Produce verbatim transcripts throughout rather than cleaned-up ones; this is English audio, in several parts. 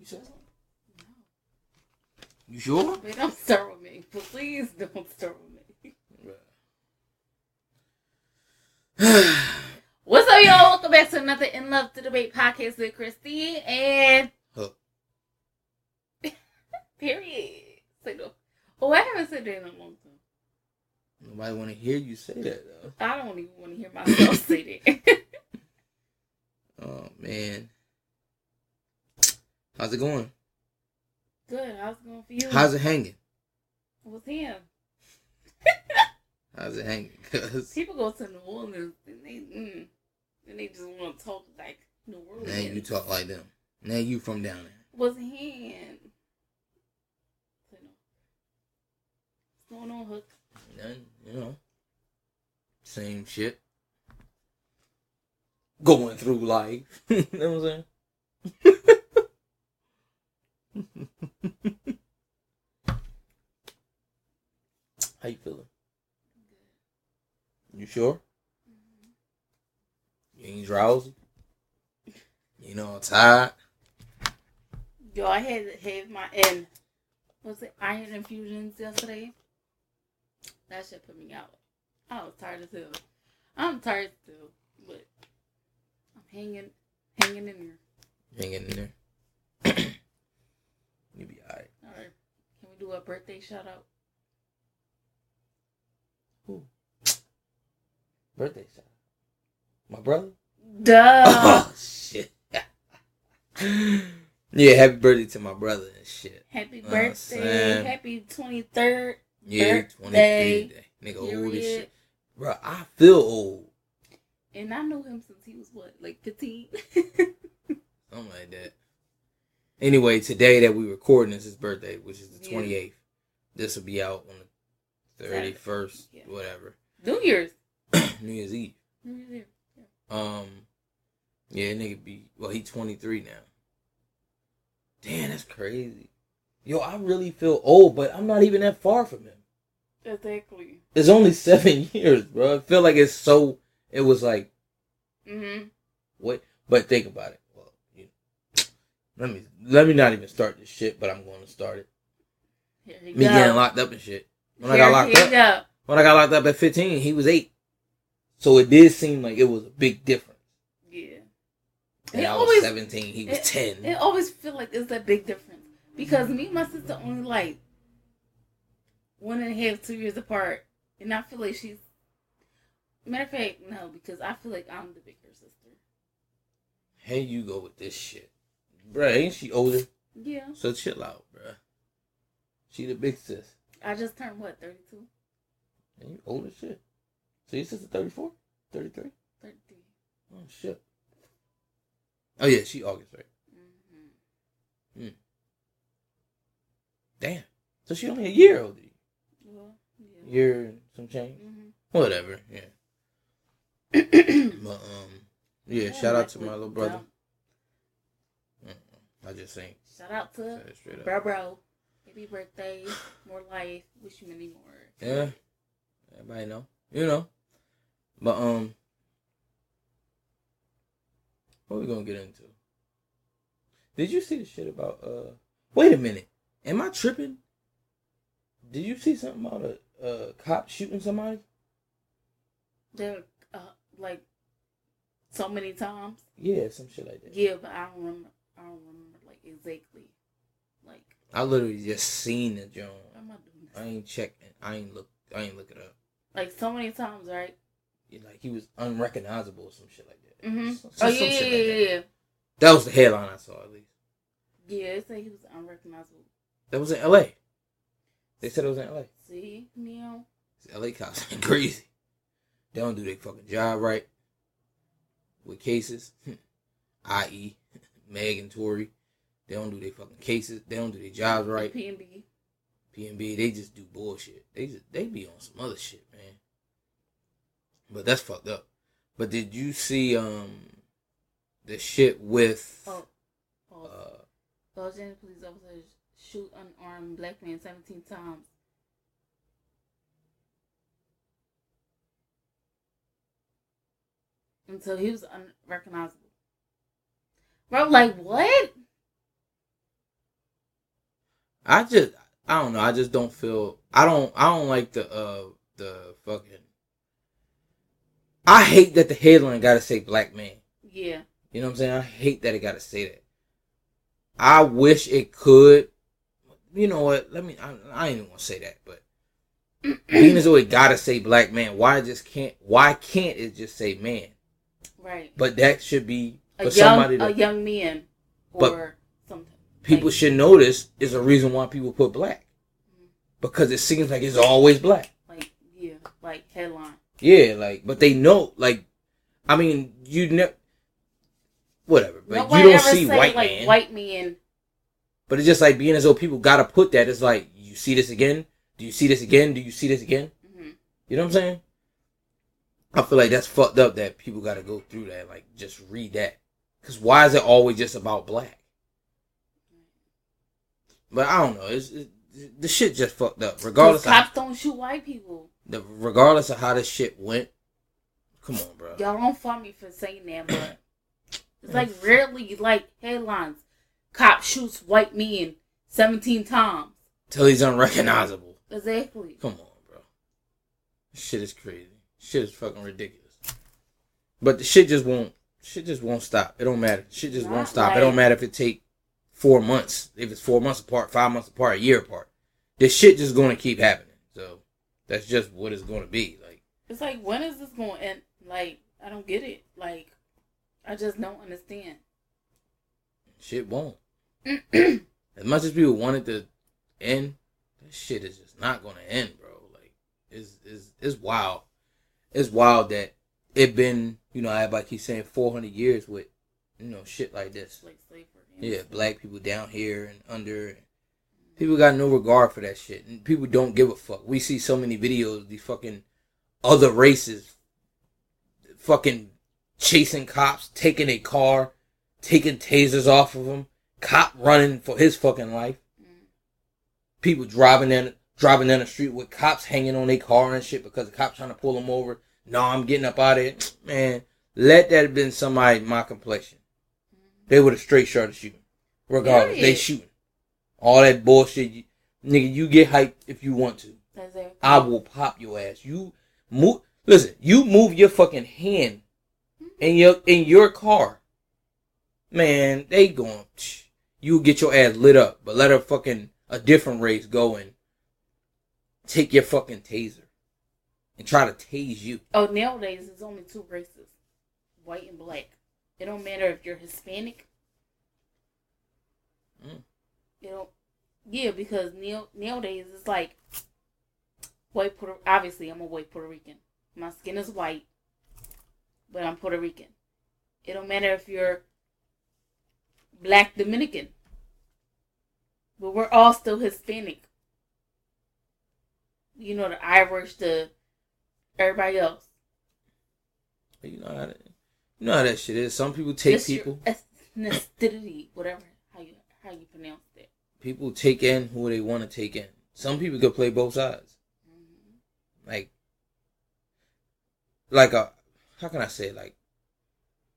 You said something? No. You sure? They don't start with me. Please don't start with me. What's up, y'all? Welcome back to another In Love to Debate podcast with Christine and... Huh. Period. Say no. Oh, I haven't said that in a long time. Nobody want to hear you say that, though. I don't even want to hear myself say that. Oh, man. How's it going? Good. How's it going for you? How's it hanging? With him. How's it hanging? Cause people go to New Orleans and they, mm, and they just want to talk like New Orleans. Now you talk like them. Now you from down there. With him. What's going on, Hook? Nothing, you know. Same shit. Going through life. You know what I'm saying? How you feeling? You sure? Mm-hmm. You ain't drowsy? You know I'm tired? Yo, I had, had my um, was it iron infusions yesterday? That shit put me out. I was tired as hell. I'm tired still, but I'm hanging, hanging in there. Hanging in there. You'll be all right. All right. Can we do a birthday shout out? Who? Birthday shout out. My brother? Duh. Oh, shit. Yeah, happy birthday to my brother and shit. Happy birthday. Uh, happy twenty-third. Yeah, twenty-three day. Nigga old as shit. Bro, I feel old. And I knew him since he was, what, like fifteen? Something like that. Anyway, today that we recording is his birthday, which is the twenty-eighth. Yeah. This will be out on the thirty-first, yeah. Whatever. New Year's. New Year's Eve. New Year's Eve, yeah. Um, yeah, nigga be, well, he twenty-three now. Damn, that's crazy. Yo, I really feel old, but I'm not even that far from him. Exactly. It's only seven years, bro. I feel like it's so... It was like... Mm-hmm. What? But think about it. Well, you know, let me let me not even start this shit, but I'm going to start it. Here he me go. Getting locked up and shit. When Here I got locked up... Go. When I got locked up at fifteen, he was eight. So it did seem like it was a big difference. Yeah. And it I was always, seventeen. He was it, ten. It always feel like it's a big difference. Because me and my sister only like one and a half, two years apart. And I feel like she's... Matter of fact, no, because I feel like I'm the bigger sister. Hey, you go with this shit. Bruh, ain't she older? Yeah. So chill out, bruh. She the big sis. I just turned, what, thirty-two? And you old as shit. So your sister thirty-four? thirty-three? thirty-three. Oh, shit. Oh, yeah, she August, right? Mm-hmm. Hmm. Damn. So she only a year older. Well, yeah. Year and some change. Mm-hmm. Whatever. Yeah. But um, yeah. yeah shout out to my little brother. Mm-mm, I just ain't. Shout out to bro, bro. Happy birthday. More life. Wish you many more. Yeah. Everybody know. You know. But um, what are we gonna get into? Did you see the shit about uh? Wait a minute. Am I tripping? Did you see something about a, a cop shooting somebody? There, uh, like, so many times. Yeah, some shit like that. Yeah, but I don't remember. I don't remember like exactly. Like I literally just seen the Jones. I ain't checking. I ain't look. I ain't look it up. Like so many times, right? Yeah, like he was unrecognizable or some shit like that. Mm-hmm. Some, oh yeah, yeah, like yeah. That. That was the headline I saw at least. Yeah, they say he was unrecognizable. That was in L A. They said it was in L A. See, meow. L A cops ain't crazy. They don't do their fucking job right with cases. that is. Meg and Tory. They don't do their fucking cases. They don't do their jobs right. P N B. P N B, they just do bullshit. They just they be on some other shit, man. But that's fucked up. But did you see um the shit with oh, oh. uh Belgian police officers shoot unarmed black man seventeen times. Until he was unrecognizable. Bro, like, what? I just, I don't know. I just don't feel, I don't, I don't like the, uh, the fucking, I hate that the headline gotta say black man. Yeah. You know what I'm saying? I hate that it gotta say that. I wish it could. You know what? Let me, I, I ain't even gonna say that, but being as though it gotta say black man, why just can't, why can't it just say man? Right. But that should be for a young, somebody to, a young man or something. People like, should notice is a reason why people put black. Mm-hmm. Because it seems like it's always black. Like, yeah, like headline. Yeah, like, but they know, like, I mean, you never, whatever, but nobody you don't see say, white like, man. White man. But it's just like being as though people gotta put that. It's like, you see this again? Do you see this again? Do you see this again? Mm-hmm. You know what I'm saying? I feel like that's fucked up that people gotta go through that. Like, just read that. Because why is it always just about black? But I don't know. It's, it's, the shit just fucked up. Regardless, cops don't shoot white people. The, regardless of how this shit went, come on, bro. Y'all don't fault me for saying that, but it's like rarely, like headlines, cop shoots white men seventeen times till he's unrecognizable. Exactly. Come on, bro. This shit is crazy. This shit is fucking ridiculous. But the shit just won't. Shit just won't stop. It don't matter. Shit just Not won't stop. Like, it don't matter if it take four months, if it's four months apart, five months apart, a year apart. This shit just gonna keep happening. So that's just what it's gonna be. Like, it's like, when is this gonna end? Like, I don't get it. Like, I just don't understand. Shit won't. As much as people want it to end, that shit is just not gonna end, bro. Like, it's it's it's wild. It's wild that it been, you know, everybody keeps saying four hundred years with, you know, shit like this. Like slavery. Yeah, black people down here and under. People got no regard for that shit. And people don't give a fuck. We see so many videos of these fucking other races fucking chasing cops, taking a car, taking tasers off of them, cop running for his fucking life. People driving down, driving down the street with cops hanging on their car and shit because the cops trying to pull them over. No, I'm getting up out of here. Man, let that have been somebody my complexion. They would have straight shot at you. Regardless, yeah, they shooting. All that bullshit. You, nigga, you get hyped if you want to. Exactly. I will pop your ass. You move. Listen, you move your fucking hand in your in your car. Man, they going. You get your ass lit up. But let a fucking, a different race go and take your fucking taser. And try to tase you. Oh, nowadays, there's only two races. White and black. It don't matter if you're Hispanic. Mm. You know, yeah, because nowadays, it's like, white Puerto, obviously, I'm a white Puerto Rican. My skin is white, but I'm Puerto Rican. It don't matter if you're black Dominican. But we're all still Hispanic. You know, the Irish, the everybody else. You know how that, you know how that shit is. Some people take Just people. Ethnicity, whatever how you how you pronounce that. People take in who they want to take in. Some people could play both sides. Mm-hmm. Like, like a how can I say it? like,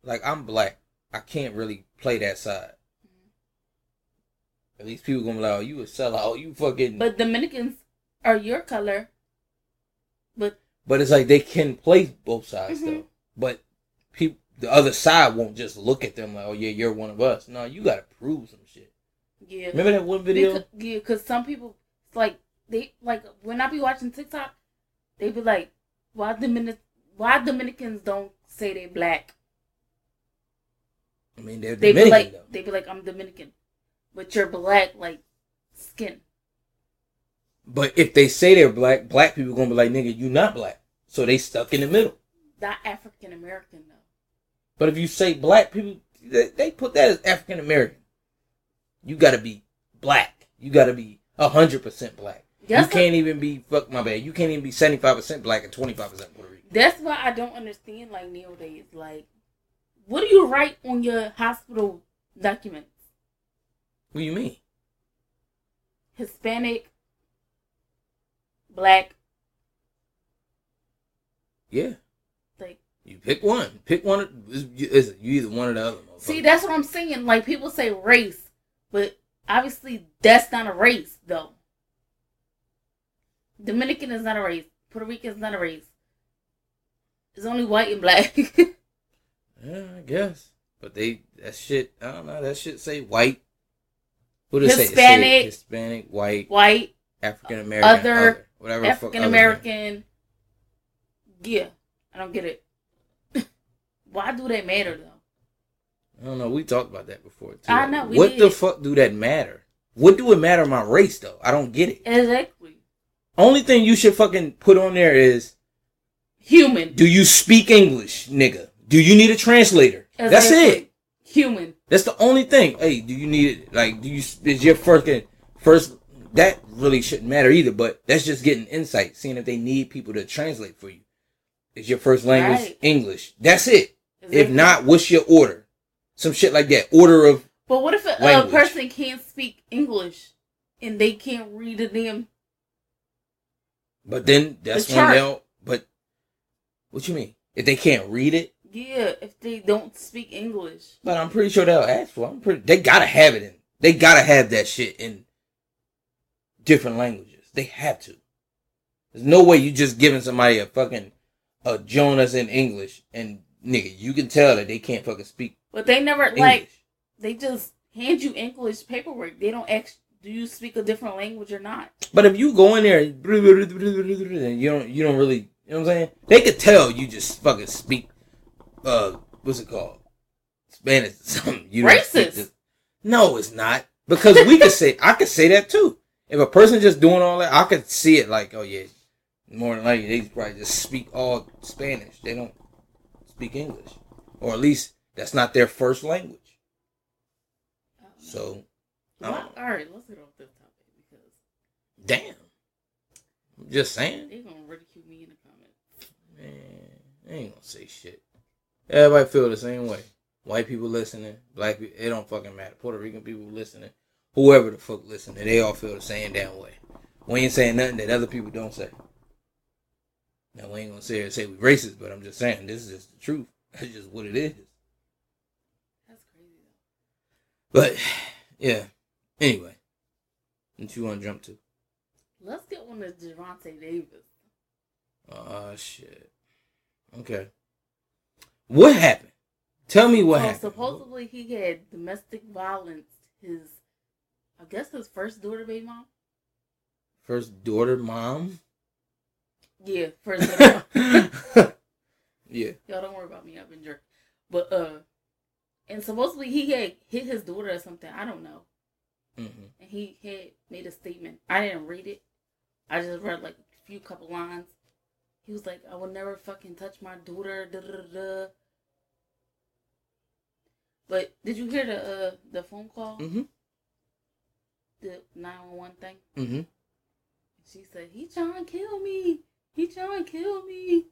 like I'm black. I can't really play that side. Mm-hmm. At least people gonna be like, "Oh, you a sellout. You fucking." But Dominicans are your color. But. But it's like they can play both sides, mm-hmm. though. But people, the other side won't just look at them like, oh, yeah, you're one of us. No, you got to prove some shit. Yeah. Remember that one video? Because, yeah, because some people, like, they like when I be watching TikTok, they be like, why, Dominic- why Dominicans don't say they black? I mean, they're they Dominican, be like, though. They be like, I'm Dominican. But you're black, like, skin. But if they say they're black, black people are going to be like, nigga, you not black. So they stuck in the middle. Not African-American, though. But if you say black people, they, they put that as African-American. You got to be black. You got to be one hundred percent black. That's you can't what, even be, fuck my bad, you can't even be seventy-five percent black and twenty-five percent Puerto Rican. That's why I don't understand, like, nowadays. Like, what do you write on your hospital documents? What do you mean? Hispanic. Black. Yeah. Like, you pick one. Pick one. It's, it's, you either one or the other. See, that's what I'm saying. Like, people say race, but Obviously, that's not a race, though. Dominican is not a race. Puerto Rican is not a race. It's only white and black. Yeah, I guess. But they, that shit, I don't know, that shit say white. What does it say? Hispanic, white, white, African American, other, other, whatever. African American. Yeah, I don't get it. Why do that matter, though? I don't know. We talked about that before, too. I know. We what did. The fuck do that matter? What do it matter my race, though? I don't get it. Exactly. Only thing you should fucking put on there is... human. Do you speak English, nigga? Do you need a translator? Exactly. That's it. Human. That's the only thing. Hey, do you need... like, do you... is your fucking first... that really shouldn't matter either, but that's just getting insight, seeing if they need people to translate for you. Is your first language right. English? That's it. Exactly. If not, what's your order? Some shit like that. Order of But what if a, a person can't speak English and they can't read a damn... But then that's the when they'll... But what you mean? If they can't read it? Yeah, if they don't speak English. But I'm pretty sure they'll ask for it. I'm pretty, they gotta have it in. They gotta have that shit in different languages. They have to. There's no way you just giving somebody a fucking a Jonas in English and nigga, you can tell that they can't fucking speak. But they never, English. Like, they just hand you English paperwork. They don't ask, do you speak a different language or not? But if you go in there and you don't, you don't really, you know what I'm saying? They could tell you just fucking speak, uh, what's it called? Spanish or something. You racist. No, it's not. Because we could say, I could say that too. If a person just doing all that, I could see it like, oh yeah, more than likely, they probably just speak all Spanish. They don't speak English. Or at least, that's not their first language. So, well, all right, let's get off this topic because damn, I'm just saying they're gonna ridicule me in the comments. Man, they ain't gonna say shit. Everybody feel the same way. White people listening, black people, it don't fucking matter. Puerto Rican people listening, whoever the fuck listening, they all feel the same damn way. We ain't saying nothing that other people don't say. Now we ain't gonna say say we racist, but I'm just saying this is just the truth. That's just what it is. But, yeah. Anyway. What you want to jump to? Let's get on to Javante Davis. Oh, shit. Okay. What happened? Tell me what so, happened. Supposedly he had domestic violence. His, I guess his first daughter baby mom? First daughter mom? Yeah, first daughter mom. Yeah. Y'all don't worry about me. I've been jerking. But, uh... and supposedly he had hit his daughter or something. I don't know. Mm-hmm. And he had made a statement. I didn't read it. I just read like a few couple lines. He was like, I will never fucking touch my daughter. Da, da, da. But did you hear the uh, the phone call? Mm-hmm. The nine one one thing? Mm-hmm. She said, he trying to kill me. He trying to kill me.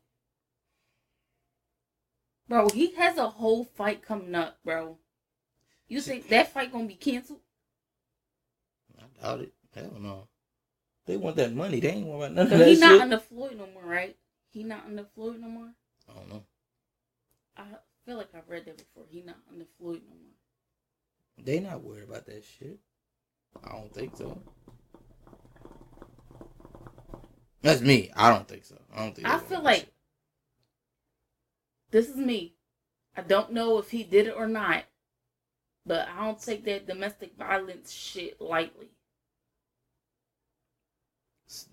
Bro, he has a whole fight coming up, bro. You think that fight gonna be canceled? I doubt it. Hell no. They want that money. They ain't want none of that shit. He not under Floyd no more, right? He not under Floyd no more? I don't know. I feel like I've read that before. He not under Floyd no more. They not worried about that shit. I don't think so. That's me. I don't think so. I don't think I feel like... shit. This is me. I don't know if he did it or not, but I don't take that domestic violence shit lightly.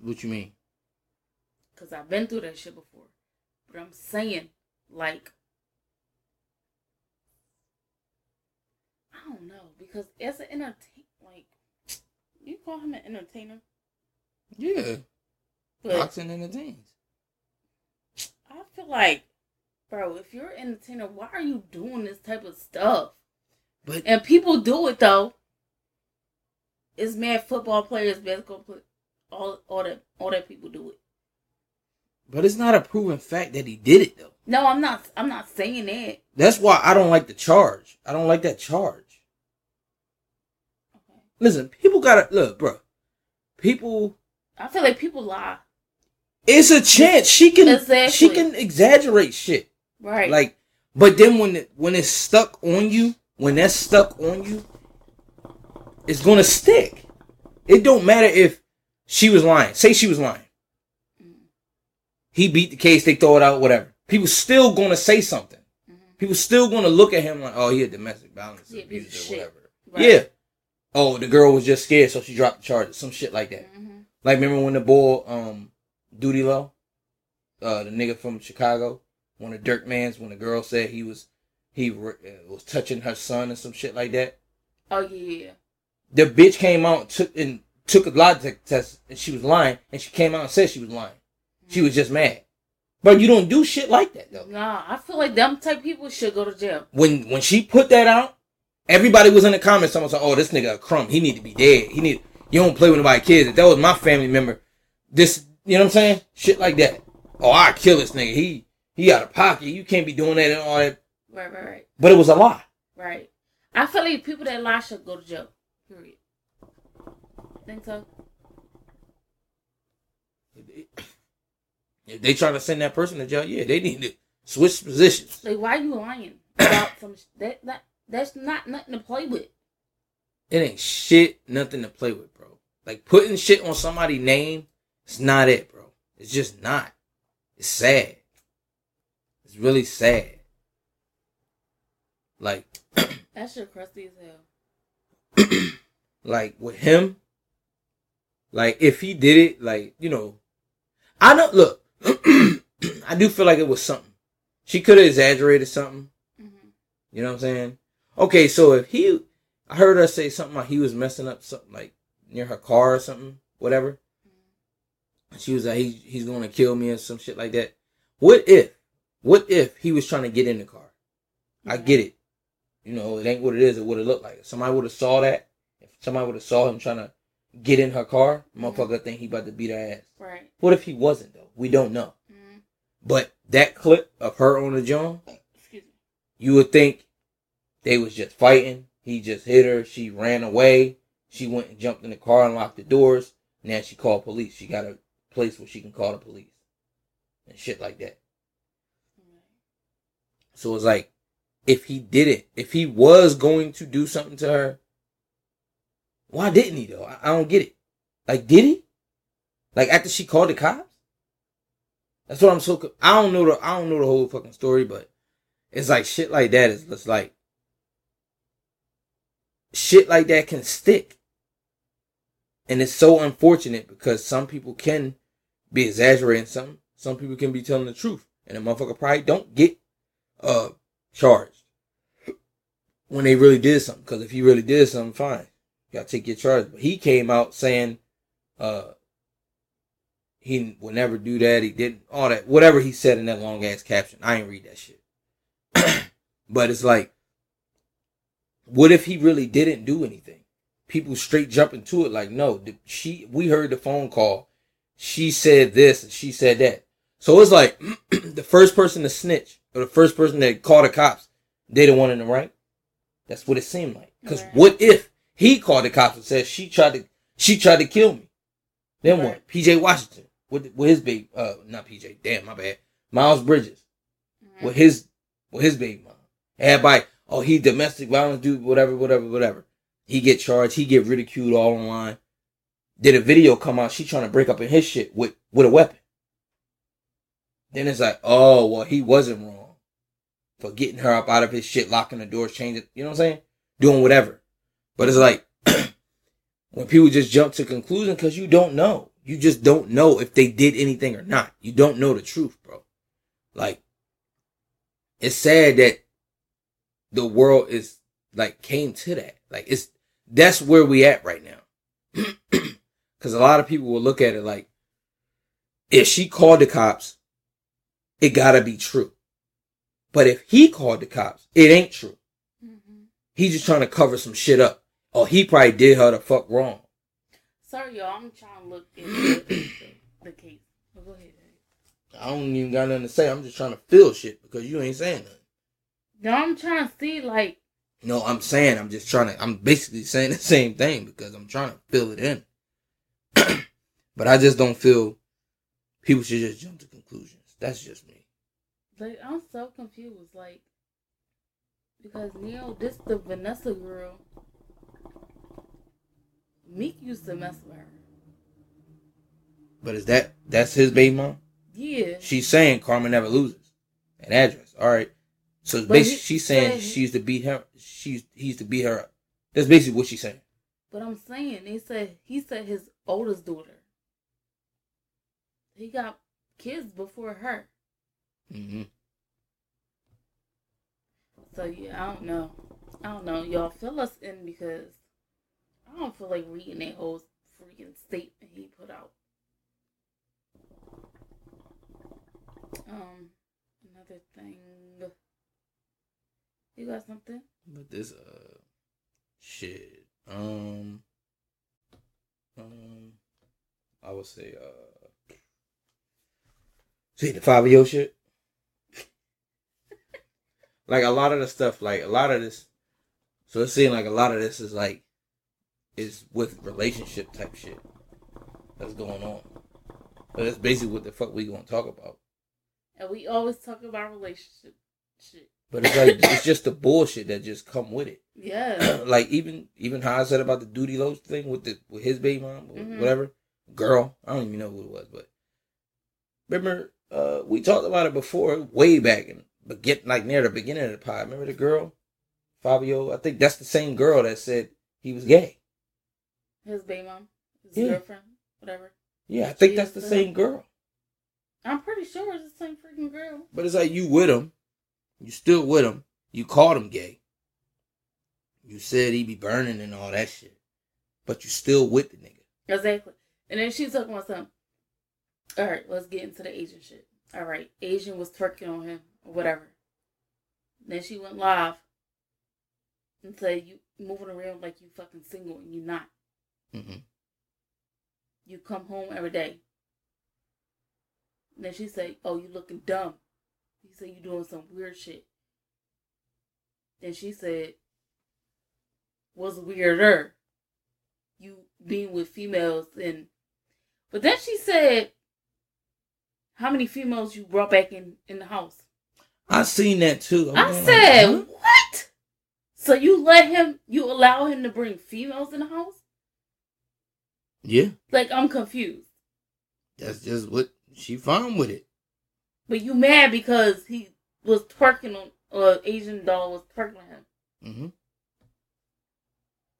What you mean? Because I've been through that shit before. But I'm saying, like, I don't know. Because as an entertainer, like, you call him an entertainer? Yeah. Boxing entertains. I feel like, bro, if you're an entertainer, why are you doing this type of stuff? But and people do it, though. It's mad football players, basketball players, all, all, that, all that people do it. But it's not a proven fact that he did it, though. No, I'm not I'm not saying that. That's why I don't like the charge. I don't like that charge. Okay. Listen, people gotta... look, bro. People... I feel like people lie. It's a chance. She can, exactly. she can exaggerate shit. Right. Like, but then when it, when it's stuck on you, when that's stuck on you, is going to stick. It don't matter if she was lying. Say she was lying. He beat the case. They throw it out, whatever. People still going to say something. Mm-hmm. People still going to look at him like, oh, he had domestic violence. Yeah, abuse or whatever. Right. Yeah. Oh, the girl was just scared, so she dropped the charges. Some shit like that. Mm-hmm. Like, remember when the boy, um, Duty Low, uh, the nigga from Chicago, one of Dirk Mann's, when the girl said he was, he re- was touching her son and some shit like that. Oh, yeah. The bitch came out took and took a lie detector test, and she was lying, and she came out and said she was lying. Mm-hmm. She was just mad. But you don't do shit like that, though. Nah, I feel like them type people should go to jail. When when she put that out, everybody was in the comments. Someone said, oh, this nigga a crumb. He need to be dead. He need. You don't play with nobody's kids. If that was my family member, this, you know what I'm saying? Shit like that. Oh, I kill this nigga. He he out of pocket. You can't be doing that and all that. Right, right, right. But it was a lie. Right. I feel like people that lie should go to jail. Period. Think so? If they try to send that person to jail, yeah, they need to switch positions. Like, why are you lying about some that that that's not nothing to play with. It ain't shit, nothing to play with, bro. Like, putting shit on somebody's name, it's not it, bro. It's just not. It's sad. It's really sad. Like, that shit crusty as hell. Like, with him, like, if he did it, like, you know, I don't, look, I do feel like it was something. She could have exaggerated something. Mm-hmm. You know what I'm saying? Okay, so if he, I heard her say something like he was messing up something, like, near her car or something, whatever. Mm-hmm. She was like, he, he's going to kill me or some shit like that. What if, what if he was trying to get in the car? Mm-hmm. I get it. You know, it ain't what it is, it would have looked like. If somebody would have saw that, if somebody would have saw him trying to get in her car, motherfucker think he about to beat her ass. Right. What if he wasn't, though? We don't know. Mm-hmm. But that clip of her on the John, excuse me, you would think they was just fighting. He just hit her. She ran away. She went and jumped in the car and locked the doors. Now she called police. She got a place where she can call the police. And shit like that. Mm-hmm. So it's like, if he did it, if he was going to do something to her, why didn't he, though? I, I don't get it. Like, did he? Like, after she called the cops? That's what I'm so... Co- I don't know the I don't know the whole fucking story, but it's like shit like that is just like... Shit like that can stick. And it's so unfortunate because some people can be exaggerating something. Some people can be telling the truth. And a motherfucker probably don't get uh charged when they really did something. Because if he really did something, fine. You gotta take your charge. But he came out saying uh, he would never do that. He didn't. All that. Whatever he said in that long-ass caption. I ain't read that shit. But it's like, what if he really didn't do anything? People straight jumping to it like, no. she. We heard the phone call. She said this and she said that. So it's like, the first person to snitch or the first person that called the cops, they the one in the right. That's what it seemed like. Because right. What if he called the cops and said she tried to she tried to kill me. Then right. What? P J Washington with with his baby, uh, not P J. Damn, my bad. Miles Bridges right. with his with his baby mom. Everybody, oh, he domestic violence dude, whatever, whatever, whatever. He get charged. He get ridiculed all online. Did a video come out? She trying to break up in his shit with with a weapon. Then it's like, oh well, he wasn't wrong for getting her up out of his shit, locking the doors, changing. You know what I'm saying? Doing whatever. But it's like, when people just jump to conclusion because you don't know. You just don't know if they did anything or not. You don't know the truth, bro. Like, it's sad that the world is, like, came to that. Like, it's, that's where we at right now. Because a lot of people will look at it like, if she called the cops, it gotta be true. But if he called the cops, it ain't true. Mm-hmm. He's just trying to cover some shit up. Oh, he probably did her the fuck wrong. Sorry, y'all. I'm trying to look into the case. Well, go ahead. I don't even got nothing to say. I'm just trying to feel shit because you ain't saying nothing. No, I'm trying to see, like... No, I'm saying, I'm just trying to... I'm basically saying the same thing because I'm trying to fill it in. But I just don't feel people should just jump to conclusions. That's just me. Like, I'm so confused, like... Because, Neil, this the Vanessa girl... Meek used to mess with her. But is that, that's his baby mom? Yeah. She's saying Karma never loses an address. All right. So but basically she's saying said, she used to beat her. She's, he used to beat her up. That's basically what she's saying. But I'm saying, they said, he said his oldest daughter. He got kids before her. Mm-hmm. So yeah, I don't know. I don't know. Y'all fill us in because I don't feel like reading that whole freaking statement he put out. Um, another thing. You got something? But this uh shit. Um Um I would say uh see the Fabio shit. Like a lot of the stuff, like a lot of this, so it's seeing like a lot of this is like is with relationship type shit that's going on. So that's basically what the fuck we gonna talk about. And we always talk about relationship shit. But it's like, it's just the bullshit that just come with it. Yeah. Like, even even how I said about the Duty Low thing with the with his baby mom, or mm-hmm. whatever. Girl. I don't even know who it was, but. Remember, uh, we talked about it before, way back in, but get, like, near the beginning of the pod. Remember the girl? Fabio? I think that's the same girl that said he was gay. His baby mom? His yeah. girlfriend? Whatever. Yeah, I think she that's the same girl. I'm pretty sure it's the same freaking girl. But it's like, you with him. You still with him. You called him gay. You said he be burning and all that shit. But you still with the nigga. Exactly. And then she's talking about something. All right, let's get into the Asian shit. All right, Asian was twerking on him or whatever. Then she went live and said, you moving around like you fucking single and you not. Mm-hmm. You come home every day. And then she said, oh, you looking dumb. He said, you doing some weird shit. Then she said, what's weirder? You being with females and... But then she said, how many females you brought back in, in the house? I seen that too. I, I said, like, huh? What? So you let him, you allow him to bring females in the house? Yeah. Like, I'm confused. That's just what she found with it. But you mad because he was twerking on, or uh, Asian Doll was twerking on him. Mm-hmm.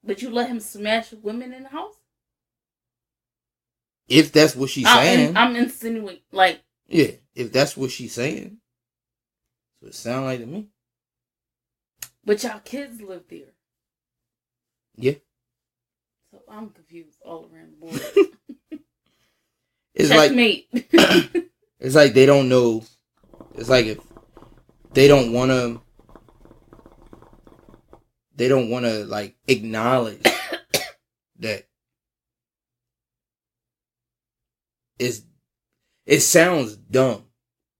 But you let him smash women in the house? If that's what she's I'm saying. In, I'm insinuating, like. Yeah, if that's what she's saying. That's what it sound like to me. But y'all kids live there. Yeah. So I'm confused all around the board. It's checkmate. Like. It's like they don't know. It's like if they don't want to, they don't want to like acknowledge that it's, it sounds dumb.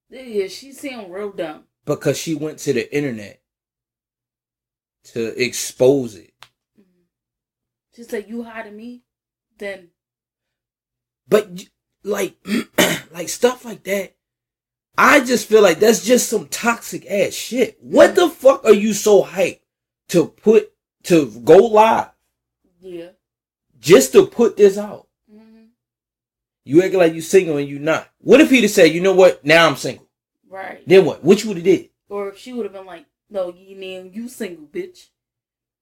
Yeah, she sound real dumb. Because she went to the internet to expose it. Mm-hmm. She said, you hiding me? Then. But like... Like, stuff like that, I just feel like that's just some toxic-ass shit. What the fuck are you so hyped to put, to go live? Yeah. Just to put this out. Mm-hmm. You acting like you single and you not. What if he'd have said, you know what, now I'm single. Right. Then what? What you would have did? Or she would have been like, no, you mean you single, bitch.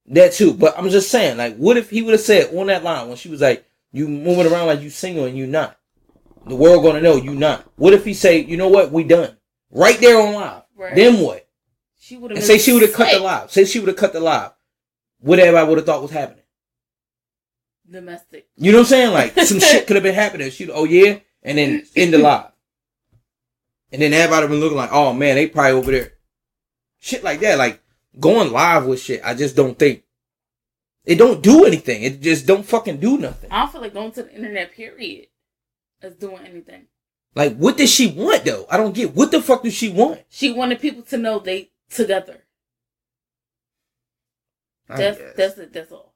That too. But I'm just saying, like, what if he would have said on that line when she was like, you moving around like you single and you not. The world gonna know you not. What if he say, you know what, we done. Right there on live. Right. Then what? She would have. And say she would have cut the live. Say she would have cut the live. Whatever I would have thought was happening. Domestic. You know what I'm saying? Like, some shit could have been happening. She, oh yeah, and then end the live. And then everybody been looking like, oh man, they probably over there. Shit like that. Like, going live with shit, I just don't think. It don't do anything. It just don't fucking do nothing. I don't feel like going to the internet, period. Is doing anything. Like, what does she want, though? I don't get. What the fuck does she want? She wanted people to know they together. I that's guess. That's it. That's all.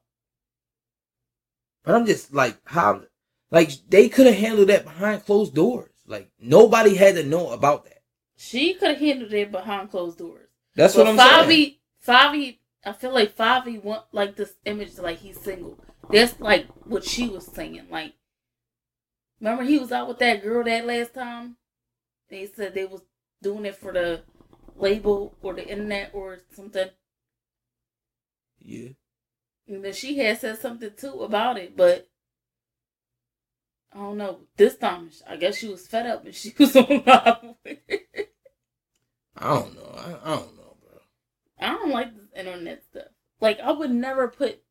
But I'm just like, how? Like, they could have handled that behind closed doors. Like, nobody had to know about that. She could have handled it behind closed doors. That's but what I'm Favi, saying. Favi, I feel like Favi want like this image, like he's single. That's like what she was saying. Like, remember he was out with that girl that last time? They said they was doing it for the label or the internet or something. Yeah. And then she had said something too about it, but I don't know. This time, I guess she was fed up and she was on live. I don't know. I, I don't know, bro. I don't like this internet stuff. Like, I would never put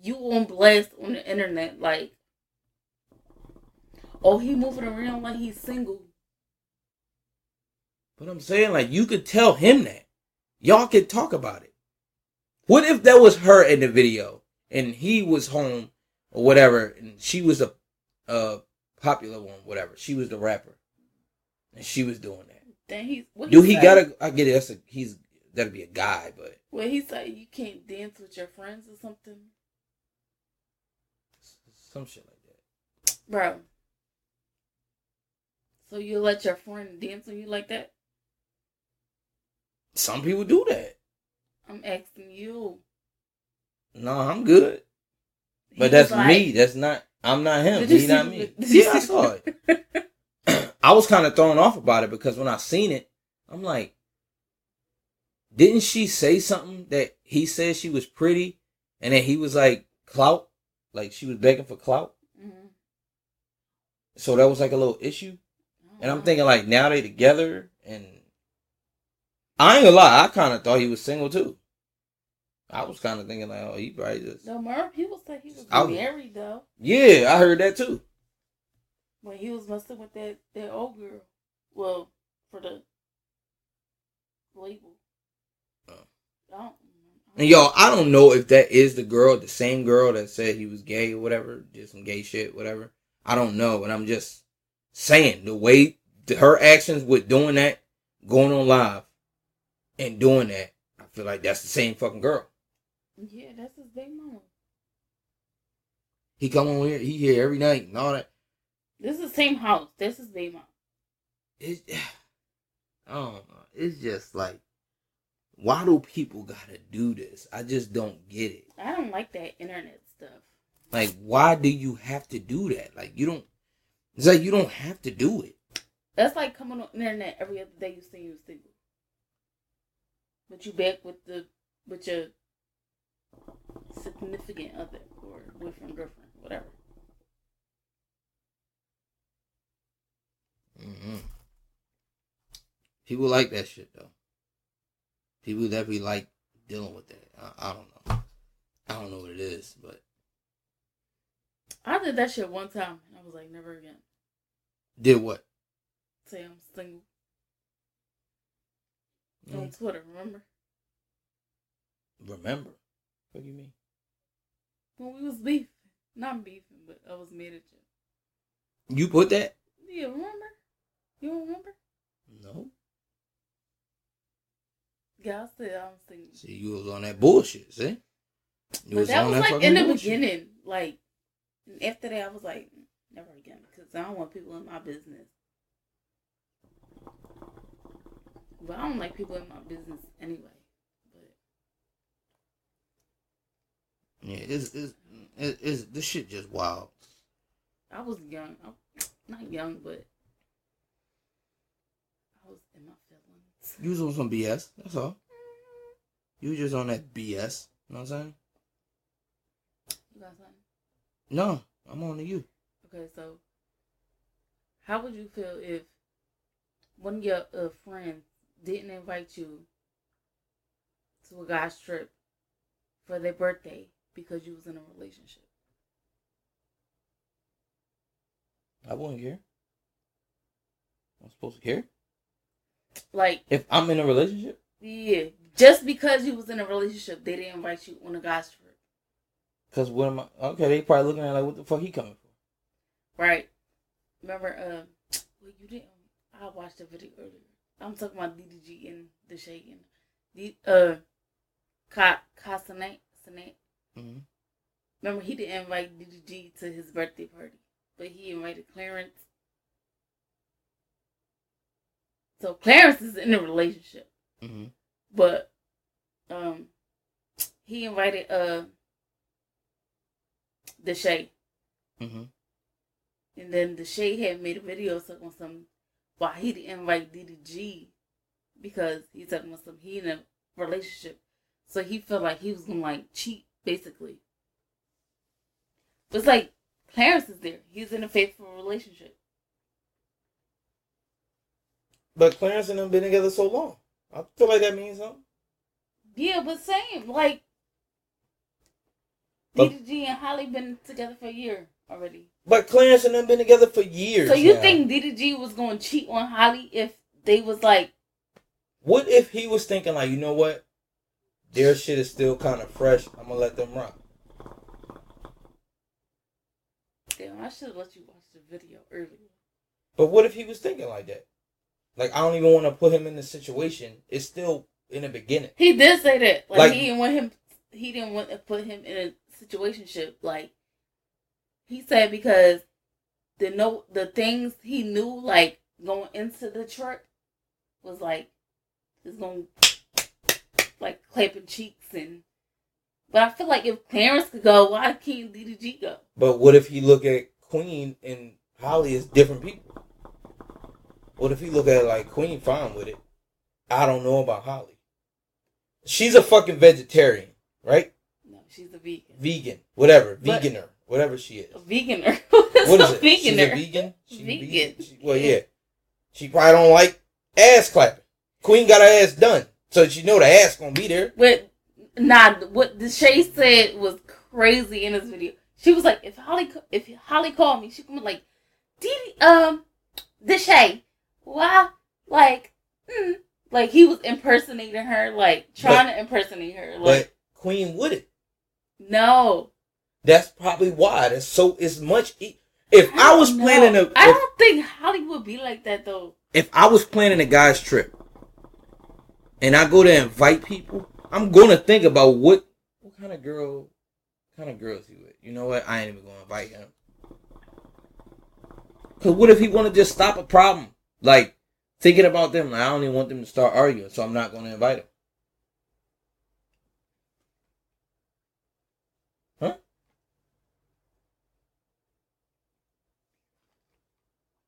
you on blast on the internet. Like, oh, he moving around like he's single. But I'm saying, like, you could tell him that. Y'all could talk about it. What if that was her in the video and he was home or whatever and she was a a popular one, whatever. She was the rapper and she was doing that. Then he's, what do he, he gotta? I get it. That's a he's that'd be a guy, but well, he's like you can't dance with your friends or something, some shit like that, bro. So you let your friend dance on you like that? Some people do that. I'm asking you. No, I'm good. He but that's like, me. That's not. I'm not him. He's not me. Yeah, I saw it. I was kind of thrown off about it because when I seen it, I'm like, didn't she say something that he said she was pretty and then he was like clout? Like she was begging for clout? Mm-hmm. So that was like a little issue. Oh. And I'm thinking like now they together and I ain't gonna lie, I kind of thought he was single too. I was kind of thinking like, oh, he probably just... No, Merv, people said he was married though. Yeah, I heard that too. When he was messing with that, that old girl. Well, for the label. Oh. I don't, I don't and y'all, I don't know if that is the girl, the same girl that said he was gay or whatever, did some gay shit, whatever. I don't know, and I'm just saying, the way, the, her actions with doing that, going on live, and doing that, I feel like that's the same fucking girl. Yeah, that's his big mama. He come on here, he here every night and all that. This is the same house. This is baby mom. It, I don't know. It's just like, why do people gotta do this? I just don't get it. I don't like that internet stuff. Like, why do you have to do that? Like, you don't. It's like you don't have to do it. That's like coming on the internet every other day. You see you single, but you back with the with your significant other or boyfriend, girlfriend, whatever. Mm-hmm. People like that shit though. People definitely like dealing with that. I, I don't know. I don't know what it is, but I did that shit one time and I was like, never again. Did what? Say I'm single. Mm. On Twitter, remember? Remember? What do you mean? When we was beefing. Not beefing, but I was mad at you. You put that? Yeah, remember? You don't remember? No. Yeah, I said I'm single. See, you was on that bullshit, see? You but was that on was that like in the bullshit. Beginning. Like, after that, I was like, never again. Because I don't want people in my business. But I don't like people in my business anyway. But yeah, it's, it's, it's, it's this shit just wild. I was young. I Not young, but I was in my feelings. You was on some B S, that's all. You was just on that B S, you know what I'm saying? You got something? No, I'm on to you. Okay, so how would you feel if one of your uh, friends didn't invite you to a guy's trip for their birthday because you was in a relationship? I wouldn't care. I'm supposed to care? Like... If I'm in a relationship? Yeah. Just because you was in a relationship, they didn't invite you on a guy's trip. Because what am I... Okay, they probably looking at it like, what the fuck he coming for? Right. Remember, um... Uh, well, you didn't... I watched the video earlier. I'm talking about D D G and Deshae and... D, uh... Kai Cenat. Mm-hmm. Remember, he didn't invite D D G to his birthday party. But he invited Clarence. So Clarence is in a relationship. Mm-hmm. But um, he invited uh, Deshae. Mm-hmm. And then Deshae had made a video talking about some why he didn't invite D D G because he's talking about some he in a relationship. So he felt like he was gonna like cheat basically. But it's like Clarence is there. He's in a faithful relationship. But Clarence and them been together so long. I feel like that means something. Yeah, but same. Like, but, D D G and Holly been together for a year already. But Clarence and them been together for years. So you now. think D D G was going to cheat on Holly if they was like... What if he was thinking like, you know what? Their shit is still kind of fresh. I'm going to let them rock. Damn, I should have let you watch the video earlier. But what if he was thinking like that? Like, I don't even want to put him in the situation. It's still in the beginning. He did say that. Like, like he didn't want him, he didn't want to put him in a situationship. Like, he said because the no, the things he knew, like, going into the trip was like, it's going to, like, clapping cheeks and... But I feel like if Clarence could go, why can't D D G go? But what if he look at Queen and Holly as different people? What if he look at it like, Queen fine with it. I don't know about Holly. She's a fucking vegetarian, right? No, she's a vegan. Vegan. Whatever. But veganer. Whatever she is. A veganer. What is a it? Veganer. She's a vegan? She's vegan. vegan. She, well, yeah. She probably don't like ass clapping. Queen got her ass done. So she know the ass gonna be there. But, nah, what Deshae said was crazy in this video. She was like, if Holly if Holly called me, she would be like, Didi, um, Deshae. Wow, like, mm. like he was impersonating her, like trying but, to impersonate her. Like, but Queen wouldn't. No, that's probably why. That's so. It's much. E- if I, I was know. planning a, if, I don't think Holly would be like that though. If I was planning a guy's trip, and I go to invite people, I'm gonna think about what what kind of girl, what kind of girls he with. You know what? I ain't even gonna invite him. Cause what if he want to just stop a problem? Like, thinking about them, like, I don't even want them to start arguing, so I'm not going to invite them. Huh?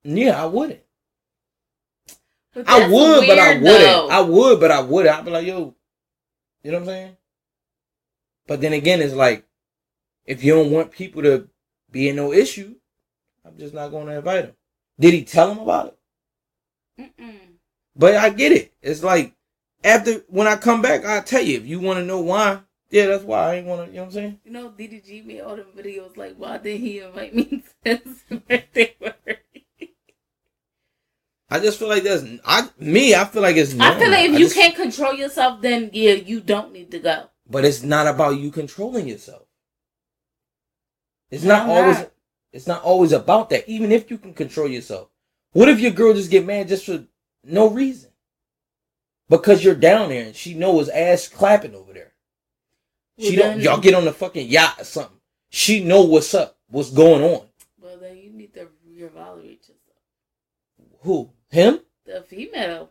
Yeah, I wouldn't. But I would, weird, but I wouldn't. Though. I would, but I wouldn't. I'd be like, yo, you know what I'm saying? But then again, it's like, if you don't want people to be in no issue, I'm just not going to invite them. Did he tell them about it? Mm-mm. But I get it. It's like, after, when I come back, I'll tell you. If you want to know why, yeah, that's why I ain't want to, you know what I'm saying? You know, D D G made all them videos like, why didn't he invite me to his birthday party? I just feel like that's, I, me, I feel like it's normal. I feel like if I you just, can't control yourself, then yeah, you don't need to go. But it's not about you controlling yourself. It's not, not always, not. It's not always about that, even if you can control yourself. What if your girl just get mad just for no reason? Because you're down there and she knows ass clapping over there. Well, she don't. Y'all get on the fucking yacht or something. She know what's up, what's going on. Well, then you need to reevaluate yourself. Who? Him? The female.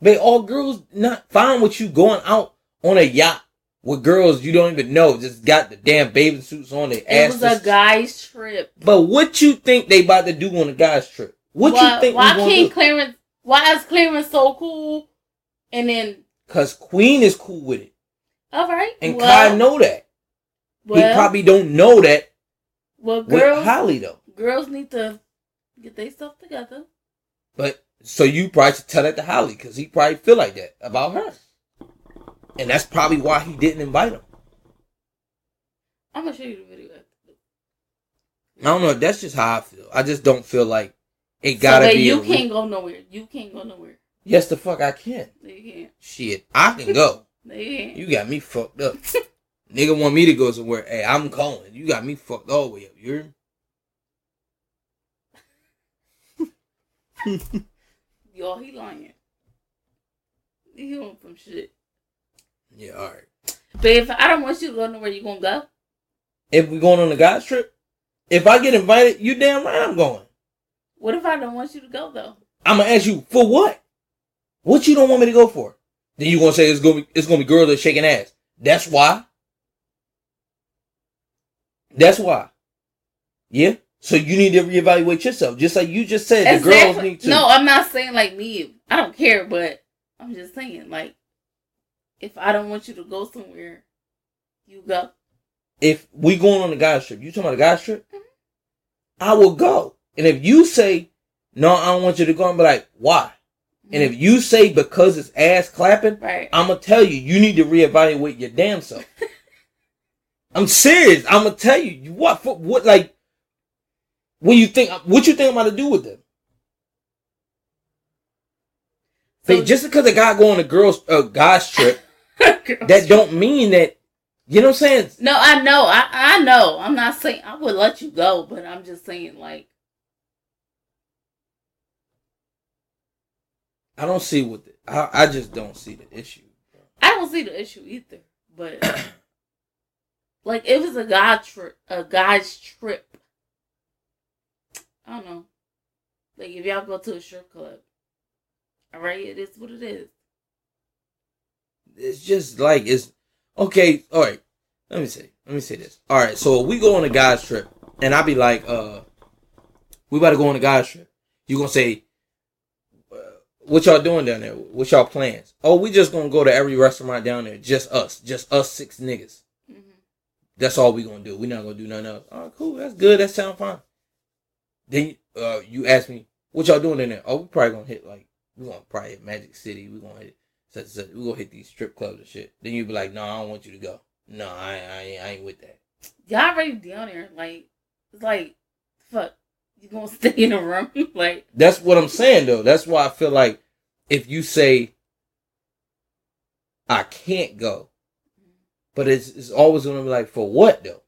But all girls not fine with you going out on a yacht with girls you don't even know, just got the damn bathing suits on their asses. It was a guy's trip. But what you think they about to do on a guy's trip? What why, you think? Why can't Clarence? Why is Clarence so cool? And then, cause Queen is cool with it. All right. And well, Kai know that. Well, he probably don't know that. Well, girls, with Holly though. Girls need to get their stuff together. But so you probably should tell that to Holly, cause he probably feel like that about her. And that's probably why he didn't invite him. I'm going to show you the video after this. I don't know. That's just how I feel. I just don't feel like it got to so be. You can't re- go nowhere. You can't go nowhere. Yes, the fuck I can. No, you can't. Shit, I can go. No, you can't. You got me fucked up. Nigga want me to go somewhere. Hey, I'm calling. You got me fucked all the way up. You hear me? Y'all, he lying. He on some shit. Yeah, all right. But if I don't want you to go nowhere, you gonna go? If we going on a guy's trip, if I get invited, you damn right I'm going. What if I don't want you to go though? I'm gonna ask you for what? What you don't want me to go for? Then you gonna say it's gonna be it's gonna be girls that shaking ass. That's why. That's why. Yeah. So you need to reevaluate yourself. Just like you just said, exactly. The girls need to. No, I'm not saying like me. I don't care, but I'm just saying like, if I don't want you to go somewhere, you go. If we going on a guy's trip, you talking about a guy's trip? Mm-hmm. I will go. And if you say, no, I don't want you to go, I'm like, why? Mm-hmm. And if you say because it's ass clapping, right. I'm going to tell you, you need to reevaluate your damn self. I'm serious. I'm going to tell you, what, for, what, like, what you think, what you think I'm going to do with them? So, just because a guy go on a girl's, a guy's trip, a girl's that don't mean that, you know what I'm saying? No, I know. I, I know. I'm not saying I would let you go, but I'm just saying, like. I don't see what. The, I, I just don't see the issue. I don't see the issue either, but. Like, if it's a guy trip, a guy's trip. I don't know. Like, if y'all go to a strip club, all right, it is what it is. It's just like, it's. Okay, all right. Let me say. Let me say this. All right, so we go on a guy's trip, and I be like, "Uh, we about to go on a guy's trip." You gonna say, "What y'all doing down there? What y'all plans?" Oh, we just gonna go to every restaurant down there. Just us. Just us six niggas. Mm-hmm. That's all we gonna do. We not gonna do nothing else. All right, cool. That's good. That sound fine. Then uh, you ask me, "What y'all doing down there?" Oh, we probably gonna hit like we gonna probably hit Magic City. We gonna hit. We're going to hit these strip clubs and shit. Then you be like, no, I don't want you to go. No, I, I, I ain't with that. Y'all already down there. Like, it's like, fuck, you going to stay in a room? Like, that's what I'm saying, though. That's why I feel like if you say, I can't go, but it's, it's always going to be like, for what, though?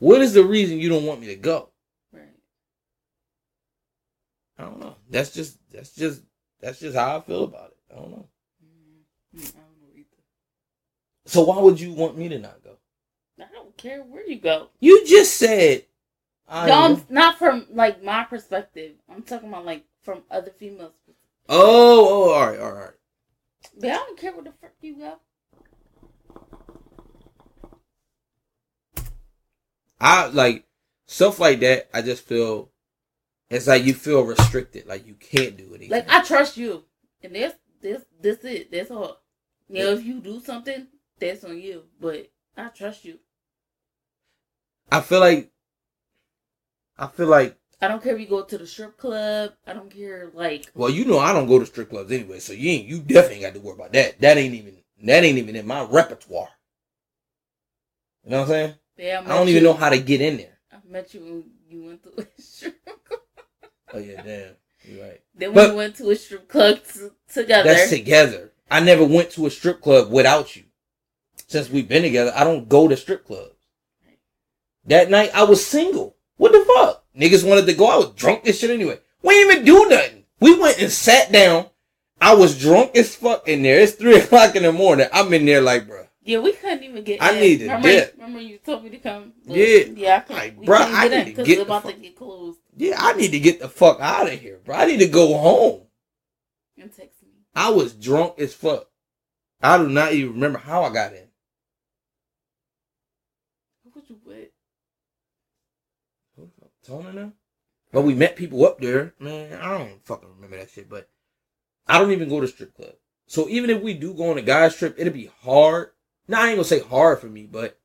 What is the reason you don't want me to go? Right. I don't know. That's just, that's just, that's just how I feel about it. I don't know. I don't know either. So why would you want me to not go? I don't care where you go. You just said. I no, I'm not from like my perspective. I'm talking about like from other females. Oh, oh, all right, all right. But I don't care where the fuck you go. I like stuff like that. I just feel it's like you feel restricted, like you can't do it either. Like I trust you, and this, this, this it, that's all. You know, if you do something, that's on you. But I trust you. I feel like. I feel like. I don't care if you go to the strip club. I don't care, like. Well, you know, I don't go to strip clubs anyway, so you ain't, you definitely ain't got to worry about that. That ain't even. That ain't even in my repertoire. You know what I'm saying? Yeah, I, I don't you. even know how to get in there. I met you when you went to a strip club. Oh yeah, damn, you're right. Then but, we went to a strip club t- together. That's together. I never went to a strip club without you. Since we've been together, I don't go to strip clubs. That night, I was single. What the fuck? Niggas wanted to go. I was drunk as shit anyway. We didn't even do nothing. We went and sat down. I was drunk as fuck in there. It's three o'clock in the morning. I'm in there like, bruh. Yeah, we couldn't even get I in. needed remember, that. Remember you told me to come? Look, yeah. Yeah, I couldn't. Like, bruh, I need to get the fuck. About to get closed. Yeah, I need to get the fuck out of here, bruh. I need to go home. And take I was drunk as fuck. I do not even remember how I got in. Who was you with? Tony now? But we met people up there. Man, I don't fucking remember that shit, but I don't even go to strip club. So even if we do go on a guy's trip, it'll be hard. Now, I ain't gonna say hard for me, but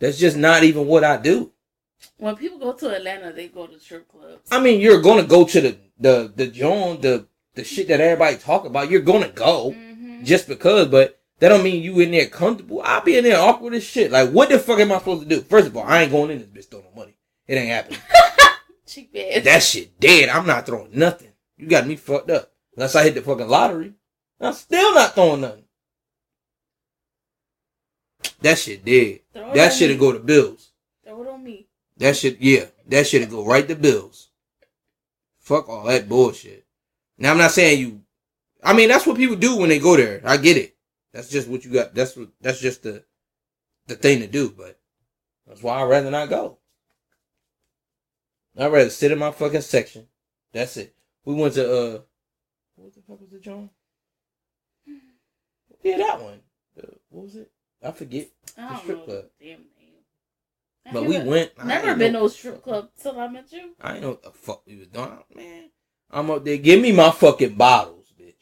that's just not even what I do. When people go to Atlanta, they go to strip clubs. I mean, you're gonna go to the, the, the John, the The shit that everybody talk about, you're gonna go mm-hmm. just because, but that don't mean you in there comfortable. I'll be in there awkward as shit. Like, what the fuck am I supposed to do? First of all, I ain't going in this bitch throwing no money. It ain't happening. Cheap ass. That shit dead. I'm not throwing nothing. You got me fucked up. Unless I hit the fucking lottery. I'm still not throwing nothing. That shit dead. Throw that shit'll go to bills. Throw it on me. That shit, yeah. That shit'll go right to bills. Fuck all that bullshit. Now, I'm not saying you, I mean, that's what people do when they go there. I get it. That's just what you got. That's what, that's just the, the thing to do, but that's why I'd rather not go. I'd rather sit in my fucking section. That's it. We went to, uh, what the fuck was it, John? Yeah, that one. Uh, what was it? I forget. I don't the strip know club. Damn name. I But you we went. Never been no strip club till I met you. I ain't know what the fuck we was doing, man. I'm up there. Give me my fucking bottles, bitch.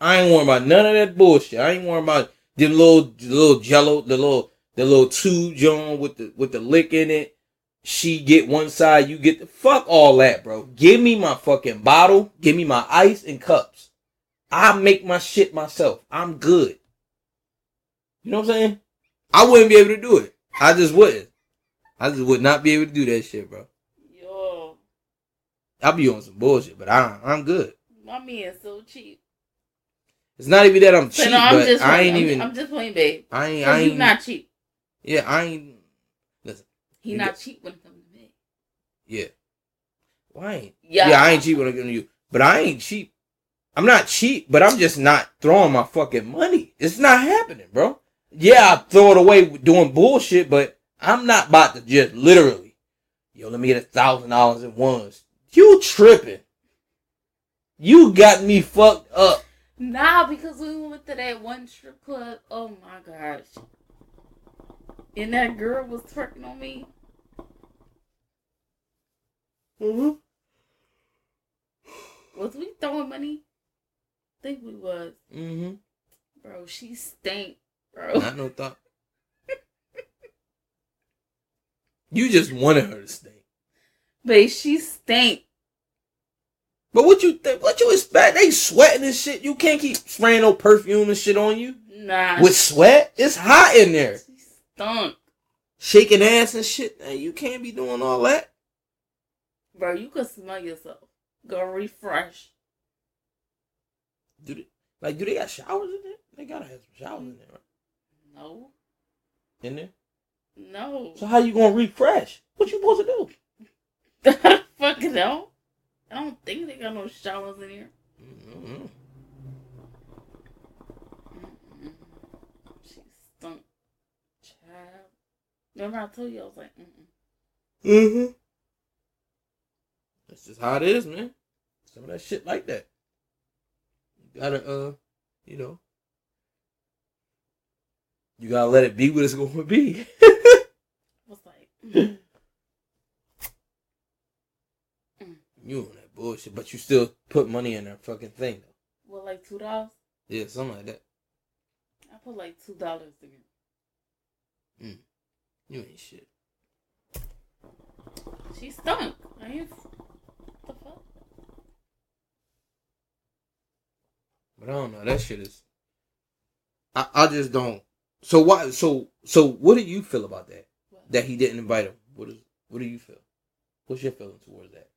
I ain't worried about none of that bullshit. I ain't worried about the little, the little Jello, the little, the little two John with the with the lick in it. She get one side, you get the fuck all that, bro. Give me my fucking bottle. Give me my ice and cups. I make my shit myself. I'm good. You know what I'm saying? I wouldn't be able to do it. I just wouldn't. I just would not be able to do that shit, bro. Yo. I'll be on some bullshit, but I, I'm good. My man's so cheap. It's not even that I'm cheap, but, no, I'm but just I ain't I'm, even... I'm just playing, babe. I ain't... I ain't not cheap. Yeah, I ain't... Listen. He not get, cheap when it comes to me. Yeah. Why well, ain't... Yeah. yeah, I ain't cheap when it comes to you. But I ain't cheap. I'm not cheap, but I'm just not throwing my fucking money. It's not happening, bro. Yeah, I throw it away doing bullshit, but I'm not about to just literally, yo, let me get a thousand dollars at once. You tripping. You got me fucked up. Nah, because we went to that one strip club. Oh my gosh. And that girl was twerking on me. Mm-hmm. Was we throwing money? I think we was. Mm-hmm. Bro, she stank, bro. Not no thought. You just wanted her to stink. But she stink. But what you think? What you expect? They sweating and shit. You can't keep spraying no perfume and shit on you. Nah. With sweat? It's hot in there. She stunk. Shaking ass and shit. Man, you can't be doing all that. Bro, you could smell yourself. Go refresh. Do they, like, do they got showers in there? They gotta have some showers in there, right? No. In there? No. So how you gonna refresh? What you supposed to do? I don't fucking know. I don't think they got no showers in here. Mm-hmm. Mm-mm. She stunk. Child. Remember I told you I was like, mm-mm. Mm-hmm. That's just how it is, man. Some of that shit like that. You gotta, uh, you know. You gotta let it be what it's gonna be. You on that bullshit, but you still put money in that fucking thing though. What, like two dollars? Yeah, something like that. I put like two dollars in it. Mm. You ain't shit. She stunk. I ain't what the fuck? But I don't know, that shit is I, I just don't so why so so what do you feel about that? That he didn't invite him. What is? What do you feel? What's your feeling towards that?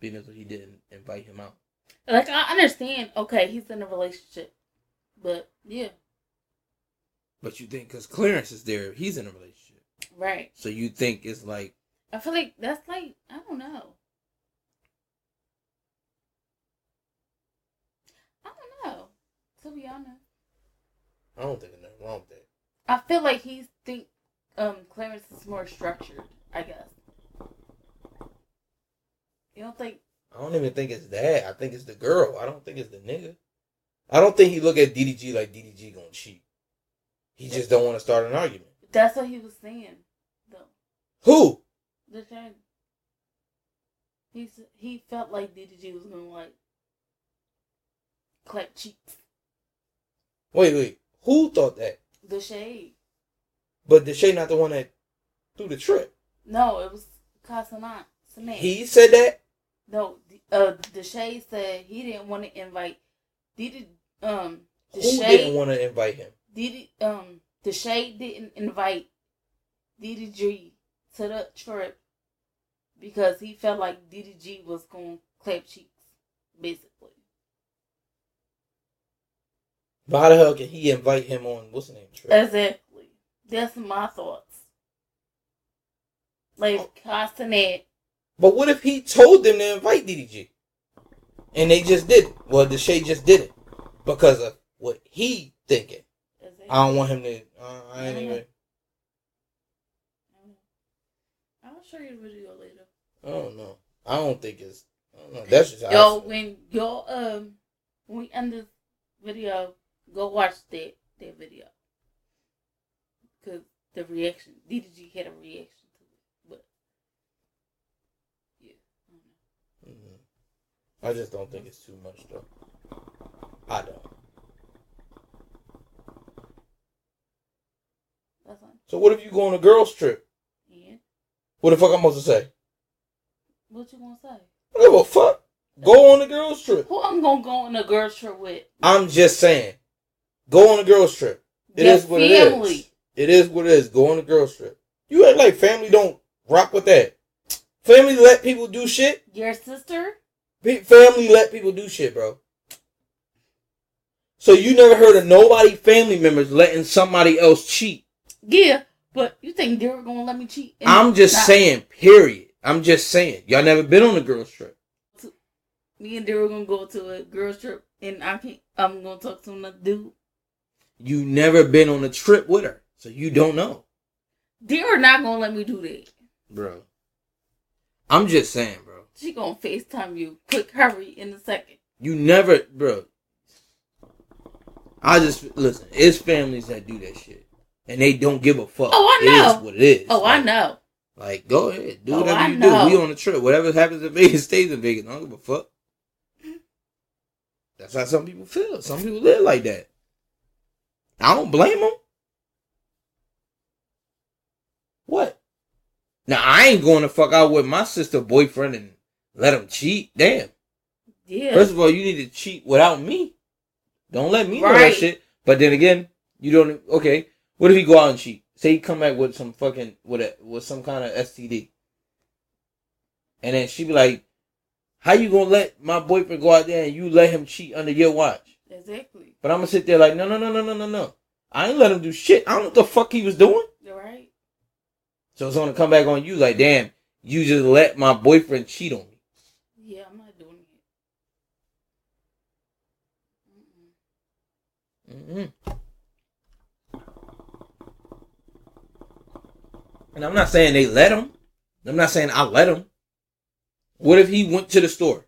Being as though he didn't invite him out. Like, I understand. Okay, he's in a relationship. But, yeah. But you think, because Clarence is there, he's in a relationship. Right. So you think it's like... I feel like that's like, I don't know. I don't know. To be honest. I don't think there's nothing wrong with that. I feel like he thinks... Um, Clarence is more structured, I guess. You don't think... I don't even think it's that. I think it's the girl. I don't think it's the nigga. I don't think he look at D D G like D D G gonna cheat. He just don't want to start an argument. That's what he was saying, though. Who? The thing. He, he felt like D D G was gonna, like, clap cheeks. Wait, wait. Who thought that? Deshae. But Deshae not the one that threw the trip. No, it was Kai Cenat. He said that? No, uh, Deshae said he didn't want to invite. Did um Deshae, Who didn't want to invite him? Did um Deshae didn't invite D D G to the trip because he felt like D D G was gonna clap cheeks, basically. But how the hell can he invite him on what's the name trip? That's it. That's my thoughts. Like, Castanet. But what if he told them to invite D D G? And they just didn't. Well, Deshae just did it. Because of what he thinking. Exactly. I don't want him to... Uh, I ain't even... I'll show you the video later. I don't know. I don't think it's... I don't know. That's just how Yo, when y'all... Um, when we end this video, go watch that, that video. Because the reaction. D D G had a reaction to it, but yeah, I don't know. Mm-hmm. I just don't think it's too much though. I don't. That's fine. So what if you go on a girls trip? Yeah. What the fuck I'm supposed to say? What you gonna say? I don't give a fuck. Go on a girls trip. Who I'm gonna go on a girls trip with? I'm just saying, go on a girls trip. It Your is what family. It is. It is what it is. Go on a girls trip. You act like family don't rock with that. Family let people do shit. Your sister? Family let people do shit, bro. So you never heard of nobody family members letting somebody else cheat. Yeah, but you think they're gonna let me cheat? I'm just not. saying, period. I'm just saying. Y'all never been on a girls trip. Me and Daryl gonna go to a girls trip, and I can't. I'm gonna talk to another dude. You never been on a trip with her, so you don't know. They are not gonna let me do that, bro. I'm just saying, bro. She gonna FaceTime you. Quick, hurry in a second. You never, bro. I just listen. It's families that do that shit, and they don't give a fuck. Oh, I know. It is what it is. Oh, like, I know. Like, go ahead, do oh, whatever I you know. do. We on a trip. Whatever happens in Vegas stays in Vegas. I don't give a fuck. That's how some people feel. Some people live like that. I don't blame them. What? Now, I ain't going to fuck out with my sister boyfriend and let him cheat. Damn. Yeah. First of all, you need to cheat without me. Don't let me right. know that shit. But then again, you don't... Okay, what if he go out and cheat? Say he come back with some fucking... With, a, with some kind of S T D. And then she be like... How you gonna let my boyfriend go out there and you let him cheat under your watch? Exactly. But I'm gonna sit there like, no, no, no, no, no, no, no. I ain't let him do shit. I don't know what the fuck he was doing. You're right. So it's gonna come back on you like, damn, you just let my boyfriend cheat on me. Yeah, I'm not doing it. Mm-mm. Mm-mm. And I'm not saying they let him. I'm not saying I let him. What if he went to the store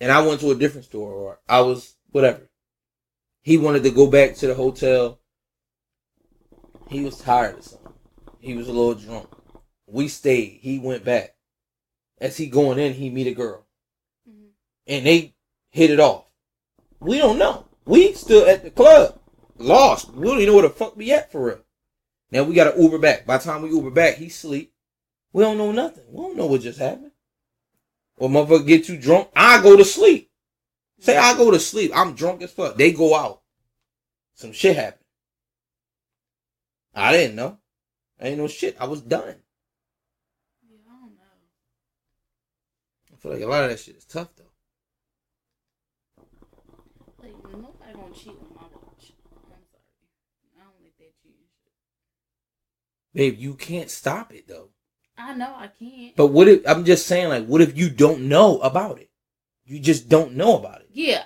and I went to a different store or I was whatever? He wanted to go back to the hotel. He was tired or something. He was a little drunk. We stayed. He went back. As he going in, he meet a girl. Mm-hmm. And they hit it off. We don't know. We still at the club. Lost. We don't even know where the fuck we at for real. Now we got to Uber back. By the time we Uber back, he's asleep. We don't know nothing. We don't know what just happened. Or motherfucker get too drunk. I go to sleep. Say I go to sleep. I'm drunk as fuck. They go out. Some shit happened. I didn't know. I ain't know shit. I was done. Yeah, I don't know. I feel like a lot of that shit is tough though. Like nobody gonna cheat on my watch. I'm sorry. I don't like that cheating shit. Babe, you can't stop it though. I know I can't. But what if, I'm just saying, like, what if you don't know about it? You just don't know about it. Yeah.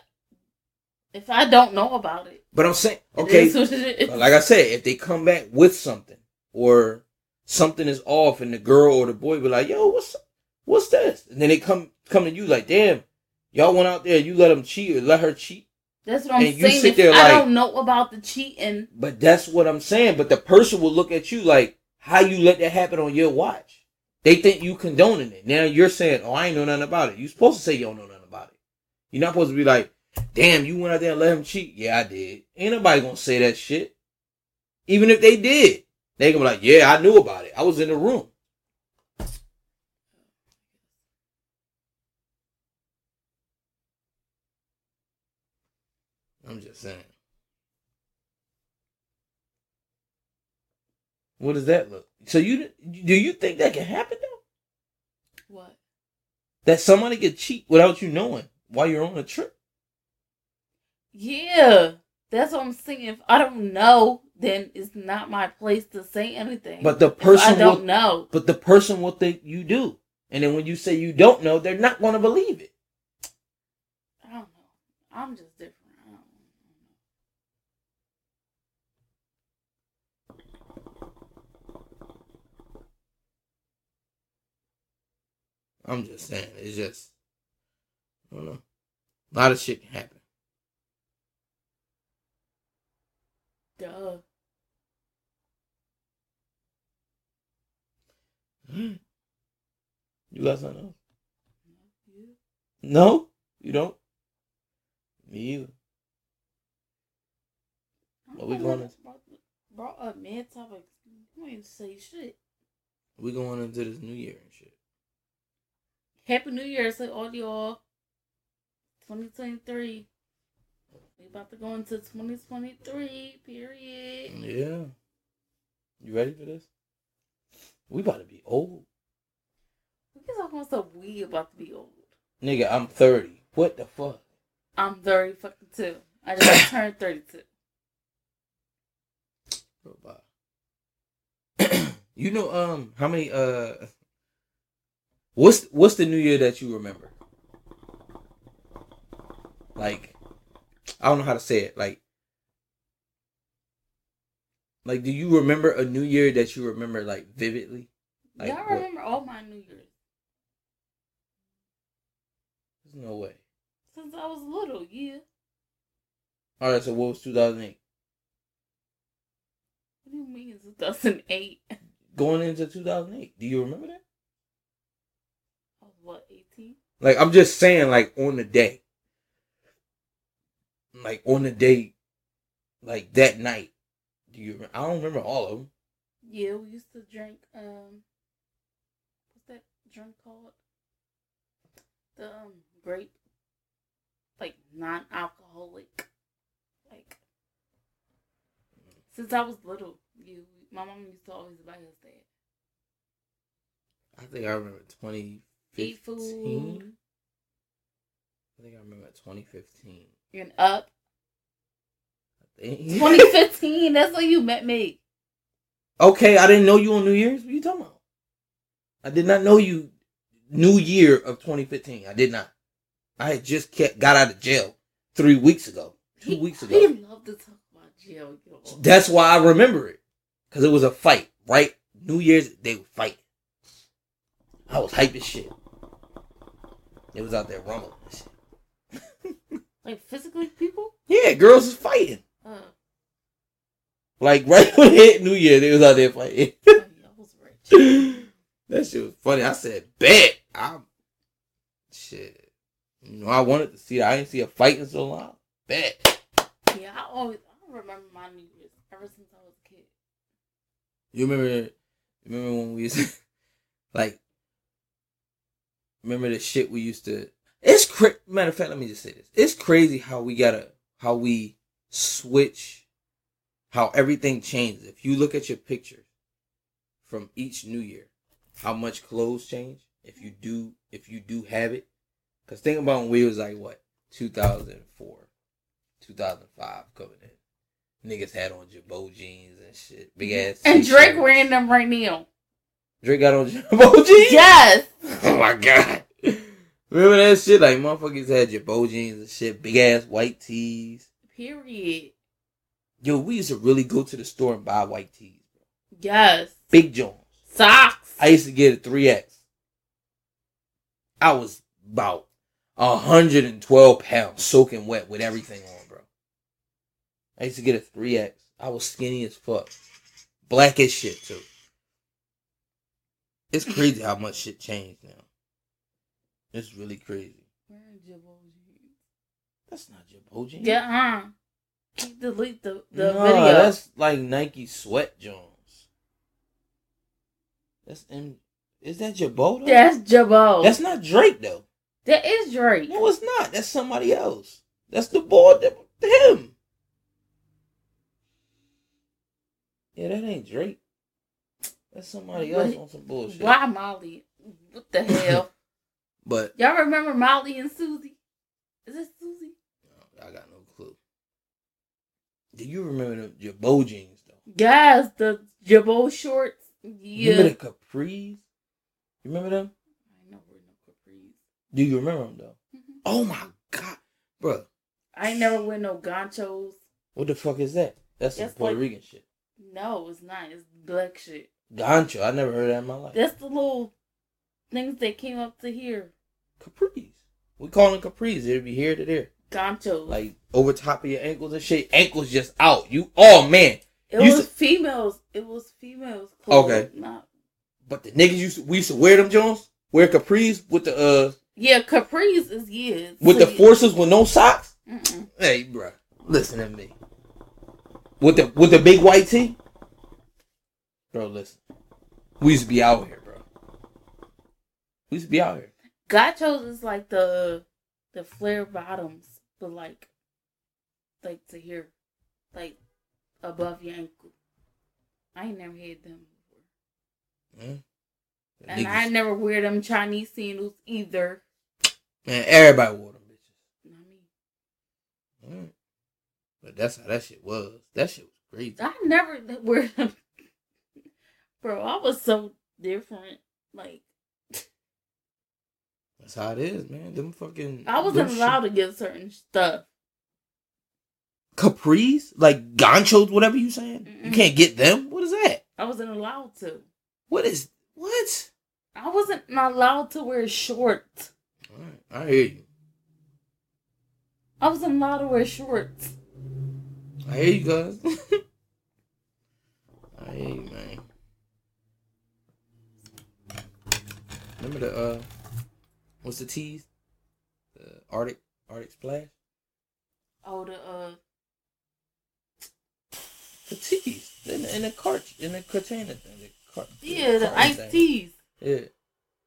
If I don't know about it. But I'm saying, okay, like I said, if they come back with something or something is off and the girl or the boy be like, yo, what's what's this? And then they come come to you like, damn, y'all went out there, you let them cheat or let her cheat. That's what I'm and saying. You sit there I like, don't know about the cheating. But that's what I'm saying. But the person will look at you like, how you let that happen on your watch? They think you condoning it. Now you're saying, oh, I ain't know nothing about it. You're supposed to say you don't know nothing about it. You're not supposed to be like, damn, you went out there and let him cheat. Yeah, I did. Ain't nobody going to say that shit. Even if they did, they going to be like, yeah, I knew about it. I was in the room. I'm just saying. What does that look? So you do you think that can happen though? What? That somebody could cheat without you knowing while you're on a trip? Yeah, that's what I'm saying. If I don't know, then it's not my place to say anything. But the person I don't will, know. But the person will think you do, and then when you say you don't know, they're not going to believe it. I don't know. I'm just different. I'm just saying, it's just, I don't know, a lot of shit can happen. Duh. You got something else? No, you don't. Me either. What we going to brought up man topic? You ain't say shit. We going into this New Year and shit. Happy New Year to all y'all. twenty twenty-three. We about to go into twenty twenty-three. Period. Yeah. You ready for this? We about to be old. Because I want to we about to be old. Nigga, I'm thirty. What the fuck? I'm thirty fucking two. I just turned thirty-two. You know, um, how many, uh, what's, what's the new year that you remember? Like, I don't know how to say it. Like, like, do you remember a new year that you remember, like, vividly? Like, yeah, I remember what? All my new years. There's no way. Since I was little, yeah. All right, so what was two thousand eight? What do you mean two thousand eight? Going into two thousand eight. Do you remember that? I was, what, eighteen? Like, I'm just saying, like, on the day. Like, on the day, like, that night. Do you remember? I don't remember all of them. Yeah, we used to drink, um, what's that drink called? The, um, grape. Like, non-alcoholic. Like, since I was little, you... My mom used to always buy us that. I think I remember twenty fifteen. I think I remember twenty fifteen. You're an up. I think twenty fifteen. That's when you met me. Okay, I didn't know you on New Year's. What are you talking about? I did not know you. New Year of twenty fifteen. I did not. I had just kept, got out of jail three weeks ago. Two he, weeks ago. He loved to talk about jail. Y'all. That's why I remember it. Because it was a fight, right? New Year's, they would fight. I was hype as shit. They was out there rumbling and shit. Like, physically, people? Yeah, girls was fighting. Uh, like, right when it hit New Year, they was out there fighting. I was rich. That shit was funny. I said, bet. I'm... Shit. You know, I wanted to see it. I didn't see a fight in so long. Bet. Yeah, I always... I remember my New Year's ever since I was a kid. You remember, remember when we used to, like, remember the shit we used to, it's crazy, matter of fact, let me just say this. It's crazy how we gotta, how we switch, how everything changes. If you look at your picture from each New Year, how much clothes change, if you do, if you do have it. Because think about when we was like, what, two thousand four, two thousand five coming in. Niggas had on Jabot jeans and shit. Big ass. And t-shirts. Drake wearing them right now. Drake got on Jabot jeans? Yes. Oh my God. Remember that shit? Like motherfuckers had Jabot jeans and shit. Big ass white tees. Period. Yo, we used to really go to the store and buy white tees. Yes. Big Jones. Socks. I used to get a three X. I was about one hundred twelve pounds soaking wet with everything on. I used to get a three X. I was skinny as fuck. Black as shit, too. It's crazy how much shit changed now. It's really crazy. Where's Jabot jeans? That's not Jabot jeans. Yeah, uh. Delete the, the nah, video. That's like Nike Sweat Jones. That's in, is that Jabot, though? That's Jabot. That's not Drake, though. That is Drake. No, it's not. That's somebody else. That's the boy, that, him. Yeah, that ain't Drake. That's somebody else what? On some bullshit. Why Molly? What the hell? But y'all remember Molly and Susie? Is it Susie? No, I got no clue. Do you remember the Jabot jeans though? Yes, the Jabot shorts. Yeah. Remember the capris? You remember them? I never wear no capris. Do you remember them though? Mm-hmm. Oh my God, bro! I ain't never wear no ganchos. What the fuck is that? That's, That's some Puerto like- Rican shit. No, it's not. It's black shit. Gancho. I never heard that in my life. That's the little things that came up to here. Capris. We call them capris. It'll be here to there. Gancho. Like, over top of your ankles and shit. Ankles just out. You, oh, man. It you was s- females. It was females. Clothes, okay. Not But the niggas used to, we used to wear them Jones, wear capris with the uh yeah capris is yes with please. The forces with no socks. Mm-mm. Hey, bro, listen to me. With the with the big white tee, bro. Listen, we used to be out here, bro. We used to be out here. Gachos is like the the flare bottoms, but like like to here, like above your ankle. I ain't never had them. Mm. And niggas. I never wear them Chinese sandals either. Man, everybody wore them bitches. Not me. Mm. But that's how that shit was. That shit was crazy. I never wear them. Bro, I was so different. Like. That's how it is, man. Them fucking. I wasn't allowed shit. To get certain stuff. Capris? Like ganchos, whatever you saying? Mm-mm. You can't get them? What is that? I wasn't allowed to. What is what? I wasn't allowed to wear shorts. All right, I hear you. I wasn't allowed to wear shorts. I hear you guys. I hear you, man. Remember the uh, what's the tease? The Arctic Arctic Splash. Oh, the uh, the tease in the in the cart in the Cortina thing. Car- yeah, the iced teas. Yeah.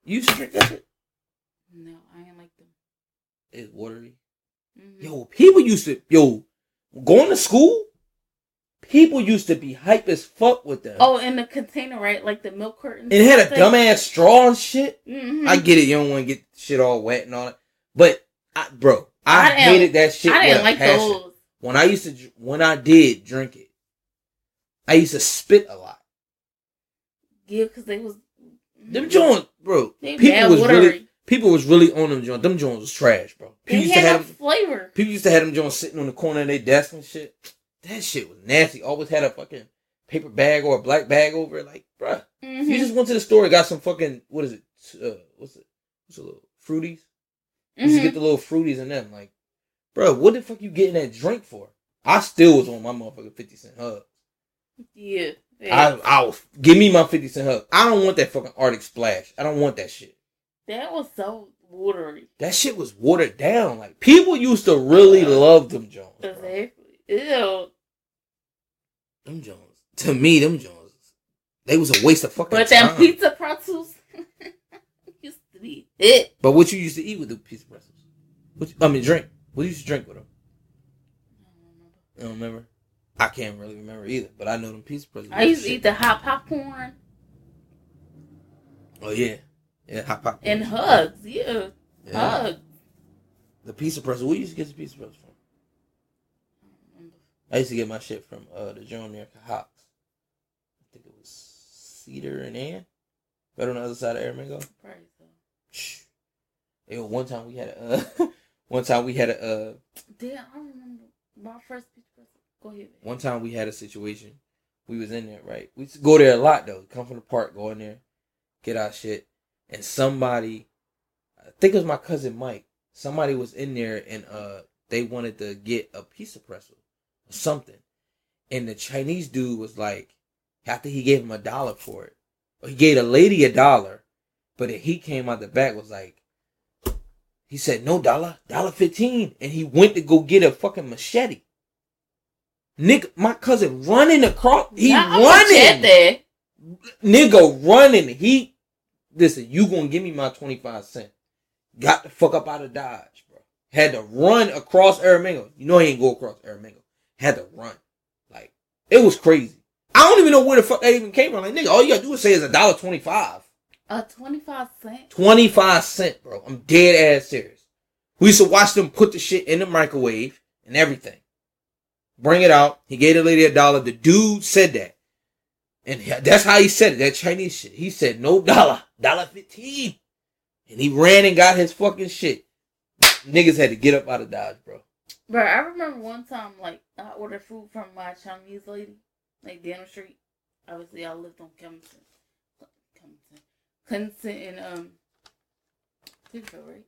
You drink that shit? No, I ain't like them. It's watery. Mm-hmm. Yo, people used to... Yo, going to school, people used to be hype as fuck with them. Oh, in the container, right? Like the milk curtain. And it had a dumbass straw and shit. Mm-hmm. I get it. You don't want to get shit all wet and all that. But, I, bro, I, I hated that shit I didn't like passion. Those. When I used to... When I did drink it, I used to spit a lot. Yeah, because they was... Them joints, bro. People was watery. really people was really on them joints. Them joints was trash, bro. People they used had to have them, flavor. People used to have them joints sitting on the corner of their desk and shit. That shit was nasty. Always had a fucking paper bag or a black bag over it. Like, bro, mm-hmm. You just went to the store and got some fucking... What is it? Uh, what's it? What's a little... Fruities? You just mm-hmm. get the little Fruities in them. Like, bro, what the fuck you getting that drink for? I still was on my motherfucking fifty cent hub. Yeah. Yeah. I I'll give me my fifty cent hug. I don't want that fucking Arctic Splash. I don't want that shit. That was so watery. That shit was watered down. Like people used to really yeah. love them Jones. Exactly. Ew. Them Jones. To me, them Jones. They was a waste of fucking but time. But that pizza pretzels used to be it. But what you used to eat with the pizza pretzels? What you, I mean, drink. What you used to drink with them? I don't remember. You don't remember? I can't really remember either, but I know them pizza pretzels. I used to eat the hot popcorn. Oh, yeah. Yeah, hot popcorn. And hugs, yeah. yeah. Hugs. The pizza pretzel. We used to get the pizza pretzels from. I used to get my shit from uh, the Joan America Hops. I think it was Cedar and Ann. Right on the other side of Aramingo. Probably so. Yeah, one time we had a... Uh, one time we had a... Uh, Damn, I remember my first pizza pretzel. One time we had a situation. We was in there, right? We used to go there a lot, though. Come from the park, go in there, get our shit. And somebody, I think it was my cousin Mike, somebody was in there and uh, they wanted to get a pizza pretzel or something. And the Chinese dude was like, after he gave him a dollar for it, or he gave a lady a dollar, but then he came out the back was like, he said, no dollar, dollar fifteen. And he went to go get a fucking machete. Nigga, my cousin running across. He Not running. Nigga running. He, listen, you gonna give me my twenty-five cent. Got the fuck up out of Dodge, bro. Had to run across Aramingo. You know he ain't go across Aramingo. Had to run. Like, it was crazy. I don't even know where the fuck that even came from. Like, nigga, all you gotta do is say is a dollar twenty-five. A twenty-five cent? twenty-five cent, bro. I'm dead ass serious. We used to watch them put the shit in the microwave and everything. Bring it out. He gave the lady a dollar. The dude said that. And that's how he said it. That Chinese shit. He said, no dollar. Dollar fifteen. And he ran and got his fucking shit. Niggas had to get up out of Dodge, bro. Bro, I remember one time, like, I ordered food from my Chinese lady. Like, down street. Obviously, I lived on Covington. Covington. Covington and, um, Covington, right?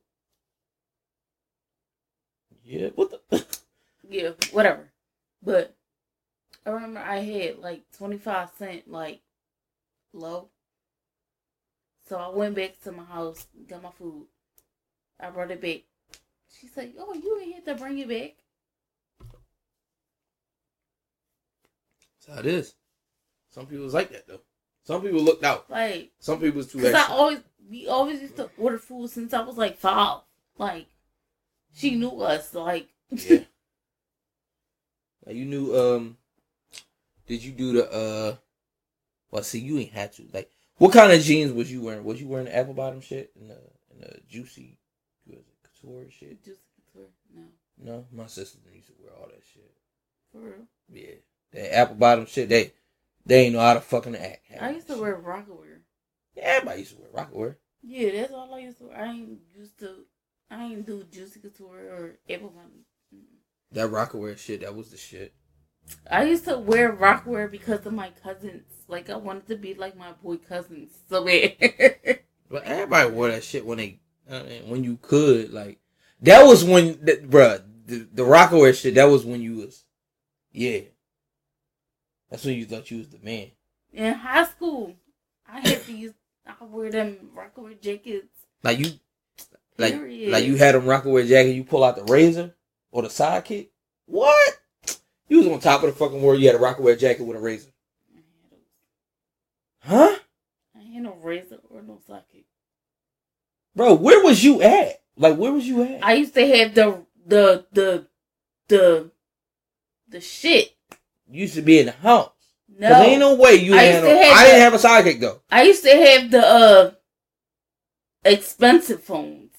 Yeah, what the? Yeah, whatever. But I remember I had like twenty-five cent like low So I went back to my house, got my food. I brought it back. She said, oh, you ain't here to bring it back. That's how it is. Some people's like that, though. Some people looked out. Like, some people's too extra. Because I always, we always used to order food since I was like five. Like, she knew us. Like, yeah. Now you knew, um, did you do the, uh, well, see, you ain't had to. Like, what kind of jeans was you wearing? Was you wearing the apple bottom shit and the, and the juicy couture shit? Juicy couture, no. No? My sister used to wear all that shit. For real? Yeah. That apple bottom shit, they they ain't know how to fucking act. I used to shit. wear rocket wear. Yeah, everybody used to wear rocket wear. Yeah, that's all I used to wear. I ain't used to, I ain't do juicy couture or apple bottom. That rocket wear shit, that was the shit. I used to wear rock wear because of my cousins. Like, I wanted to be like my boy cousins so bad. But everybody wore that shit when they, I mean, when you could. Like, that was when, that, bruh, the, the rock wear shit, that was when you was, yeah. That's when you thought you was the man. In high school, I had these, I wear them rock wear jackets. Like, you, like, period. Like you had them rock wear jacket, you pull out the razor or the sidekick? What? You was on top of the fucking world. You had a rock wear jacket with a razor. Huh? I ain't no razor or no socket. Bro, where was you at? Like, where was you at? I used to have the the the the the shit. You used to be in the house. No, there ain't no way you I had. No, have I the, didn't have a sidekick though. I used to have the uh expensive phones.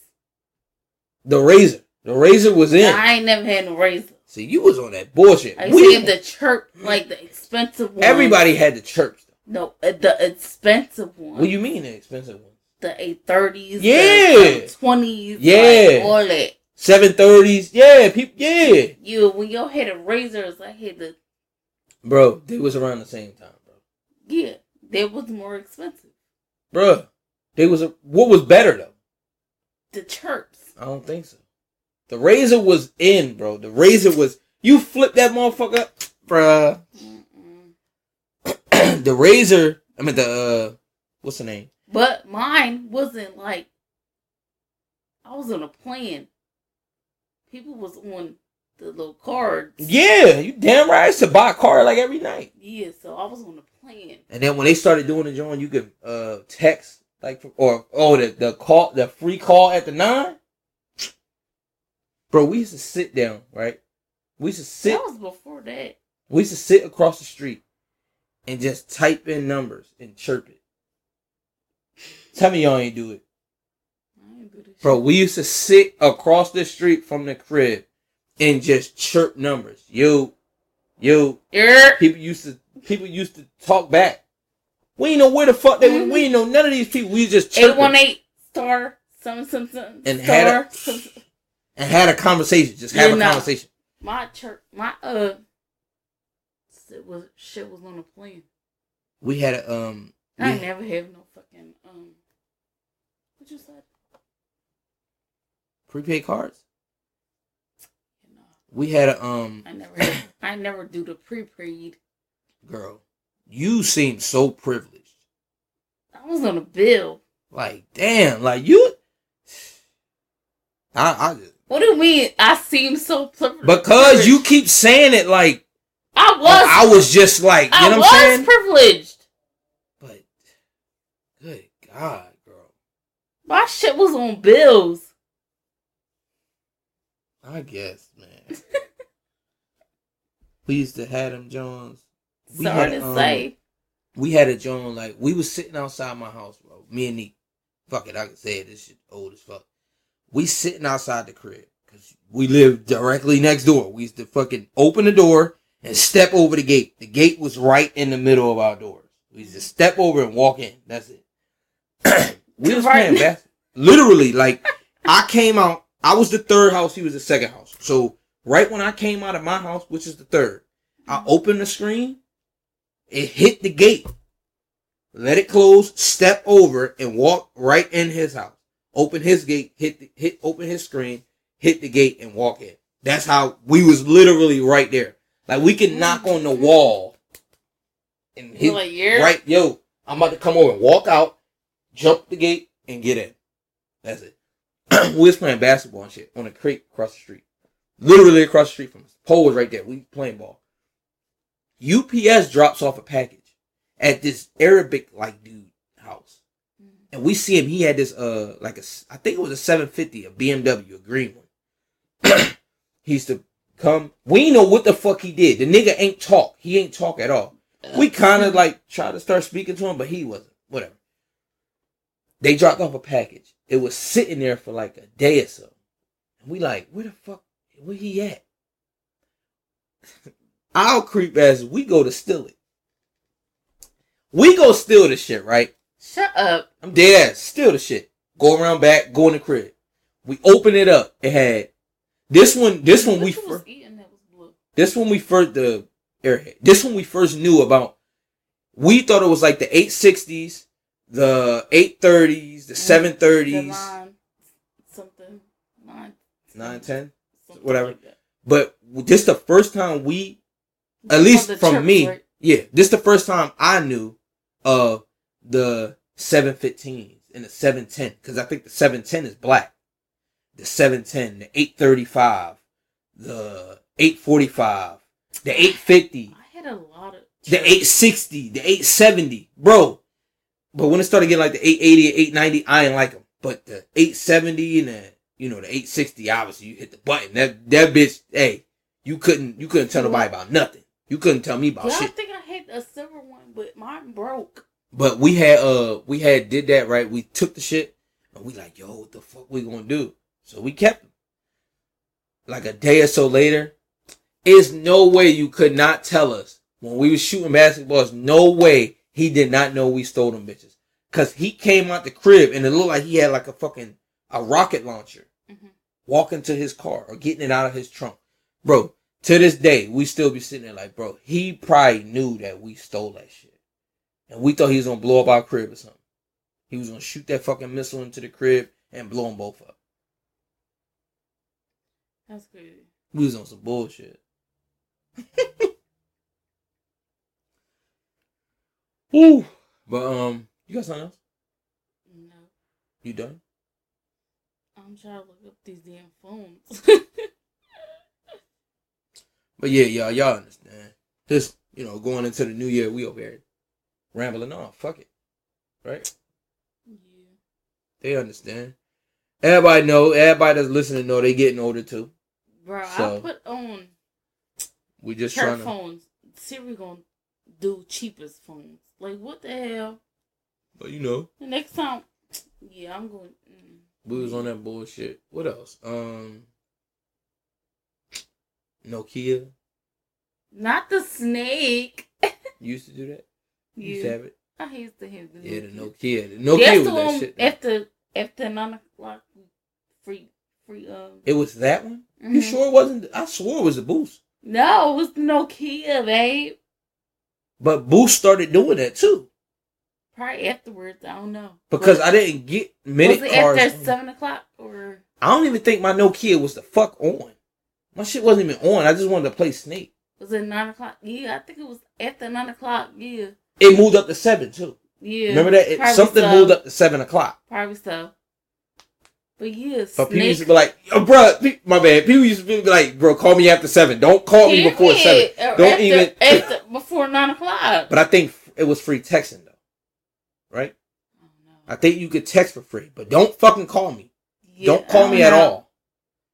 The razor. The razor was in. I ain't never had no razor. See, you was on that bullshit. I used to have the chirp, like the expensive one. Everybody had the chirps. No, the expensive one. What do you mean the expensive one? The eight thirties. Yeah. The twenties. Yeah. Like, all that. seven thirties. Yeah. People, yeah. You, when y'all had the razors, I had the... Bro, they was around the same time, bro. Yeah. They was more expensive. Bro, they was... A, what was better, though? The chirps. I don't think so. The razor was in, bro. The razor was... You flipped that motherfucker up, bruh. The razor... I mean, the... Uh, what's the name? But mine wasn't like... I was on a plan. People was on the little cards. Yeah, you damn right. I used to buy a card like every night. Yeah, so I was on a plan. And then when they started doing the joint, you could uh, text, like, or... Oh, the, the call, the free call at the nine? Bro, we used to sit down, right? We used to sit. That was before that. We used to sit across the street and just type in numbers and chirp it. Tell me y'all ain't do it. I ain't do this. Bro, we used to sit across the street from the crib and just chirp numbers. Yo, yo. Yeah. People used to people used to talk back. We ain't know where the fuck they mm-hmm. were. We ain't know none of these people. We just chirping. eight one eight star some some some and star had a, some, some. And had a conversation. Just have yeah, a nah. conversation. My church, my, uh, shit was, shit was on the plan. We had a, um. I yeah. never have no fucking, um, what you said? Prepaid cards? No. We had a, um. I never, had, I never do the prepaid. Girl, you seem so privileged. I was on a bill. Like, damn, like you. I, I just. What do you mean? I seem so privileged. Because you keep saying it like I was. Like I was just like you I know what I'm saying. I was privileged. But good God, girl, my shit was on bills. I guess, man. We used to have them Jones. We Sorry had, to um, say, we had a Jones like we was sitting outside my house, bro. Me and Nick. Fuck it, I can say it. This shit old as fuck. We sitting outside the crib because we lived directly next door. We used to fucking open the door and step over the gate. The gate was right in the middle of our doors. We used to step over and walk in. That's it. We was playing basketball. Literally, like, I came out. I was the third house. He was the second house. So, right when I came out of my house, which is the third, I opened the screen. It hit the gate. Let it close. Step over and walk right in his house. Open his gate, hit the, hit, open his screen, hit the gate, and walk in. That's how we was literally right there. Like we could knock on the wall and hit like, yeah. right. Yo, I'm about to come over and walk out, jump the gate, and get in. That's it. We was playing basketball and shit on a creek across the street. Literally across the street from us. Pole was right there. We playing ball. U P S drops off a package at this Arabic like dude house. And we see him. He had this, uh, like a, I think it was a seven fifty, a B M W, a green one. He used to come. We know what the fuck he did. The nigga ain't talk. He ain't talk at all. We kind of like tried to start speaking to him, but he wasn't. Whatever. They dropped off a package. It was sitting there for like a day or so. And we like, where the fuck, where he at? I'll creep as we go to steal it. We go steal the shit, right? Shut up. I'm dead ass. Steal the shit. Go around back, go in the crib. We open it up. It had, this one, this one we first, this one we first, the airhead, this one we first knew about. We thought it was like the eight sixties. The eight thirties, the seven thirties. The line, something. Nine. Nine, ten. Something whatever. Like but this the first time we, at you least from church, me. Right? Yeah. This the first time I knew of the seven fifteens and the seven ten. Because I think the seven ten is black. The seven ten, the eight thirty-five, the eight forty-five, the eight fifty. I had a lot of. The eight sixty, the eight seventy. Bro. But when it started getting like the eight eighty, eight ninety, I ain't like them. But the eight seventy and the, you know, the eight sixty, obviously you hit the button. That that bitch, hey, you couldn't you couldn't tell nobody about nothing. You couldn't tell me about yeah, shit. I think I had a silver one, but mine broke. But we had uh we had did that right. We took the shit and we like, yo, what the fuck we gonna do? So we kept them. Like a day or so later, it's no way you could not tell us when we was shooting basketballs. No way. He did not know we stole them bitches. Because he came out the crib and it looked like he had like a fucking a rocket launcher mm-hmm. walking to his car or getting it out of his trunk. Bro, to this day, we still be sitting there like, bro, he probably knew that we stole that shit. And we thought he was going to blow up our crib or something. He was going to shoot that fucking missile into the crib and blow them both up. That's crazy. We was on some bullshit. Ooh. But, um, you got something else? No. You done? I'm trying to look up these damn phones. But yeah, y'all, y'all understand. Just, you know, going into the new year, we over here rambling on. Fuck it. Right? Yeah. They understand. Everybody know, everybody that's listening know they getting older too. Bro, so, I put on we just trying to phones. Siri gonna do cheapest phones. Like, what the hell? But, you know. The next time, yeah, I'm going. Mm. We was on that bullshit. What else? Um, Nokia. Not the snake. You used to do that? You yeah. used to have it? I used to have the Nokia. Yeah, the Nokia. The Nokia That's was the that shit. After, after nine o'clock, free, free, um. It was that one? Mm-hmm. You sure it wasn't? I swore it was the Boost. No, it was the Nokia, babe. But Boost started doing that too. Probably afterwards, I don't know. Because was, I didn't get minute was it cards. After on. seven o'clock or I don't even think my Nokia was the fuck on. My shit wasn't even on. I just wanted to play Snake. Was it nine o'clock? Yeah, I think it was after nine o'clock. Yeah. It moved up to seven too. Yeah. Remember that? It, something so. moved up to seven o'clock. Probably so. But yeah, so Snake. People used to be like, oh, bro, my bad. People used to be like, bro, call me after seven. Don't call Period. me before seven. Don't after, even after, before nine o'clock. But I think it was free texting though, right? I don't know. I think you could text for free, but don't fucking call me. Yeah, don't call don't me know. at all.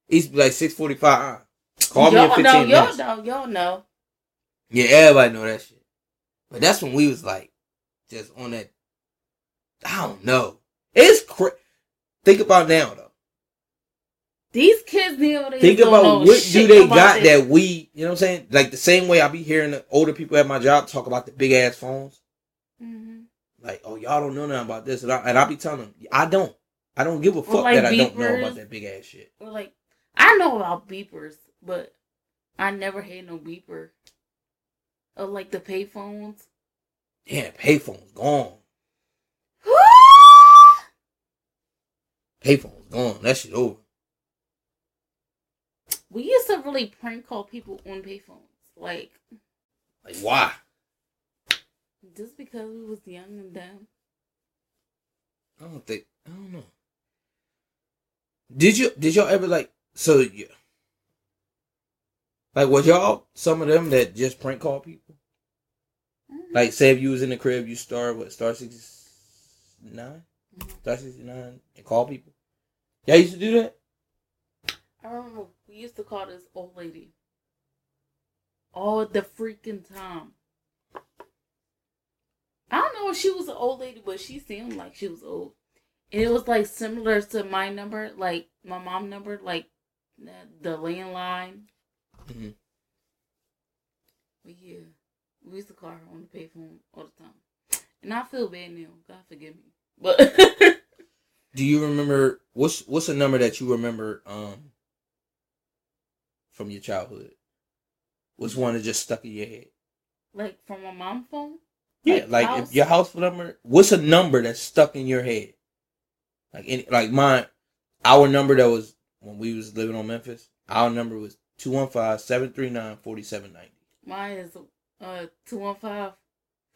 It used to be like six forty-five. Call y'all me in fifteen know, minutes. Y'all know, y'all know. Yeah, everybody know that shit. But that's when we was like, just on that. I don't know. It's crazy. Think about now though. These kids now they think about what do they got this. That we, you know what I'm saying? Like the same way I be hearing the older people at my job talk about the big ass phones. Mm-hmm. Like, oh y'all don't know nothing about this, and I, and I be telling them I don't, I don't give a fuck like that beepers, I don't know about that big ass shit. Or like I know about beepers, but I never had no beeper. Or like the pay phones. Damn, pay phones gone. Payphone's gone. That shit over. We used to really prank call people on payphones. Like, like why? Just because we was young and dumb. I don't think. I don't know. Did you? Did y'all ever like? So yeah. Like, was y'all some of them that just prank call people? Mm-hmm. Like, say if you was in the crib, you star what star sixty-nine, mm-hmm. star sixty-nine, and call people. Y'all used to do that. I remember we used to call this old lady all the freaking time. I don't know if she was an old lady, but she seemed like she was old. And it was, like, similar to my number, like, my mom number, like, the landline. Mm-hmm. But, yeah, we used to call her on the pay phone all the time. And I feel bad now. God forgive me. But do you remember, what's what's a number that you remember um, from your childhood? What's one that just stuck in your head? Like, from my mom's phone? Yeah, like, like if your house number, what's a number that's stuck in your head? Like, any, like mine, our number that was, when we was living on Memphis, our number was two one five, seven three nine, four seven nine zero. Mine is uh, two one five,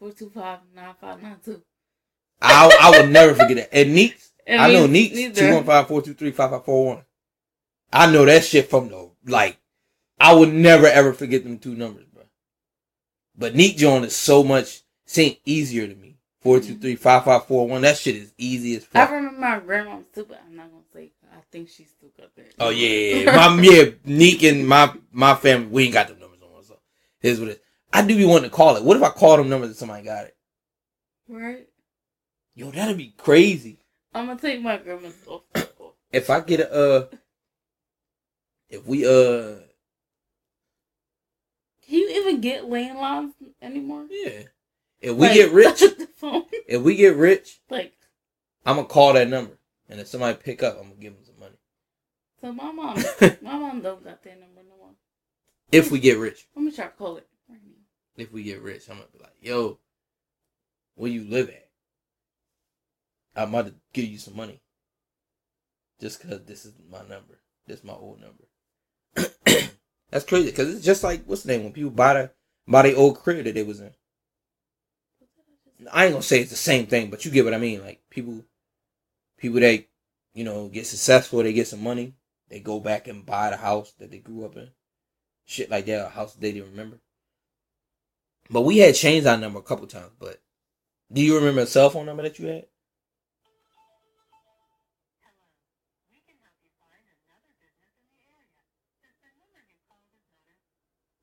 four two five, nine five nine two. I I will never forget that. And Neeks, and I me, know Neeks, two one five, four two three, five five four one. I know that shit from the, like, I would never ever forget them two numbers, bro. But Neek John is so much... seemed easier to me. four two three, five five four one. That shit is easy as fuck. I remember my grandma's stupid. I'm not going to say. I think she's still got that. Oh, yeah, yeah, yeah. my, yeah. Neek and my, my family, we ain't got them numbers on. So, here's what it is. I do be wanting to call it. What if I call them numbers and somebody got it? Right. Yo, that'd be crazy. I'm going to take my grandma's off. If I get a, uh, if we, uh. Can you even get landlines anymore? Yeah. If we like, get rich, if we get rich, like I'm gonna call that number, and if somebody pick up, I'm gonna give them some money. So my mom, my mom don't got that number no more. If we get rich, let me try to call it. If we get rich, I'm gonna be like, "Yo, where you live at? I'm about to give you some money, just cause this is my number. This is my old number." That's crazy, cause it's just like what's the name when people buy the buy the old crib that they was in. I ain't gonna say it's the same thing, but you get what I mean. Like people, people that you know get successful, they get some money, they go back and buy the house that they grew up in, shit like that, a house they didn't remember. But we had changed our number a couple times. But do you remember a cell phone number that you had?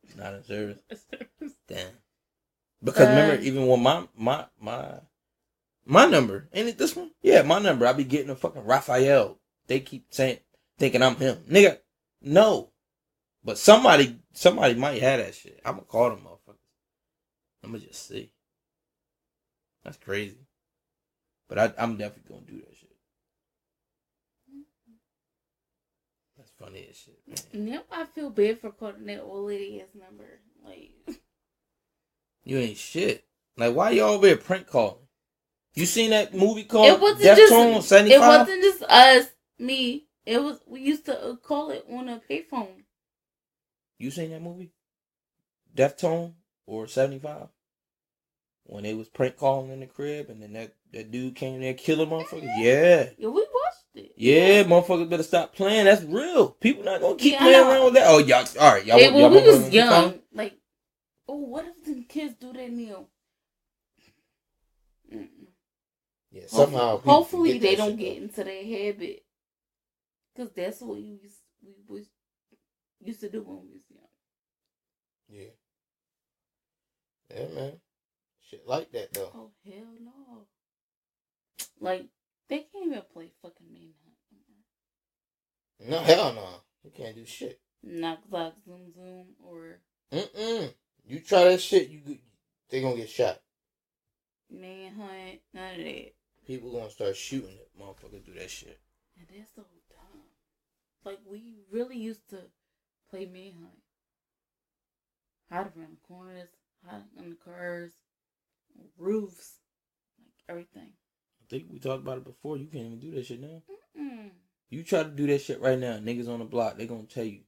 It's not in service. Damn. Because remember, uh, even when my, my, my, my number, ain't it this one? Yeah, my number, I be getting a fucking Raphael. They keep saying, thinking I'm him. Nigga, no. But somebody, somebody might have that shit. I'm gonna call them motherfuckers. I'm gonna just see. That's crazy. But I, I'm definitely gonna do that shit. That's funny as shit, man. Now I feel bad for calling that old lady his number. Like... You ain't shit. Like, why y'all over here prank calling? You seen that movie called Deftone seventy-five? It wasn't just us, me. It was, we used to call it on a payphone. You seen that movie? Deftone or seventy-five? When they was prank calling in the crib and then that, that dude came there killing motherfuckers? Yeah. Yeah, we watched it. Yeah, yeah, motherfuckers better stop playing. That's real. People not gonna keep yeah, playing around with that. Oh, y'all, all right. Y'all, yeah, y'all, when we was young, like, oh, what if the kids do that now? Mm-mm. Yeah, somehow. Hopefully, hopefully they don't get into that habit. Because that's what you used, we was, used to do when we was young. Yeah. Yeah, man. Shit like that, though. Oh, hell no. Like, they can't even play fucking Manhunt. No, hell no. You can't do shit. Knock, knock, zoom, zoom, or... Mm-mm. You try that shit, you they gonna get shot. Manhunt, none of that. People gonna start shooting it, motherfuckers do that shit. And that's so dumb. Like we really used to play manhunt. Hide around corners, hide in the cars, roofs, like everything. I think we talked about it before. You can't even do that shit now. Mm-mm. You try to do that shit right now, niggas on the block, they gonna tell you,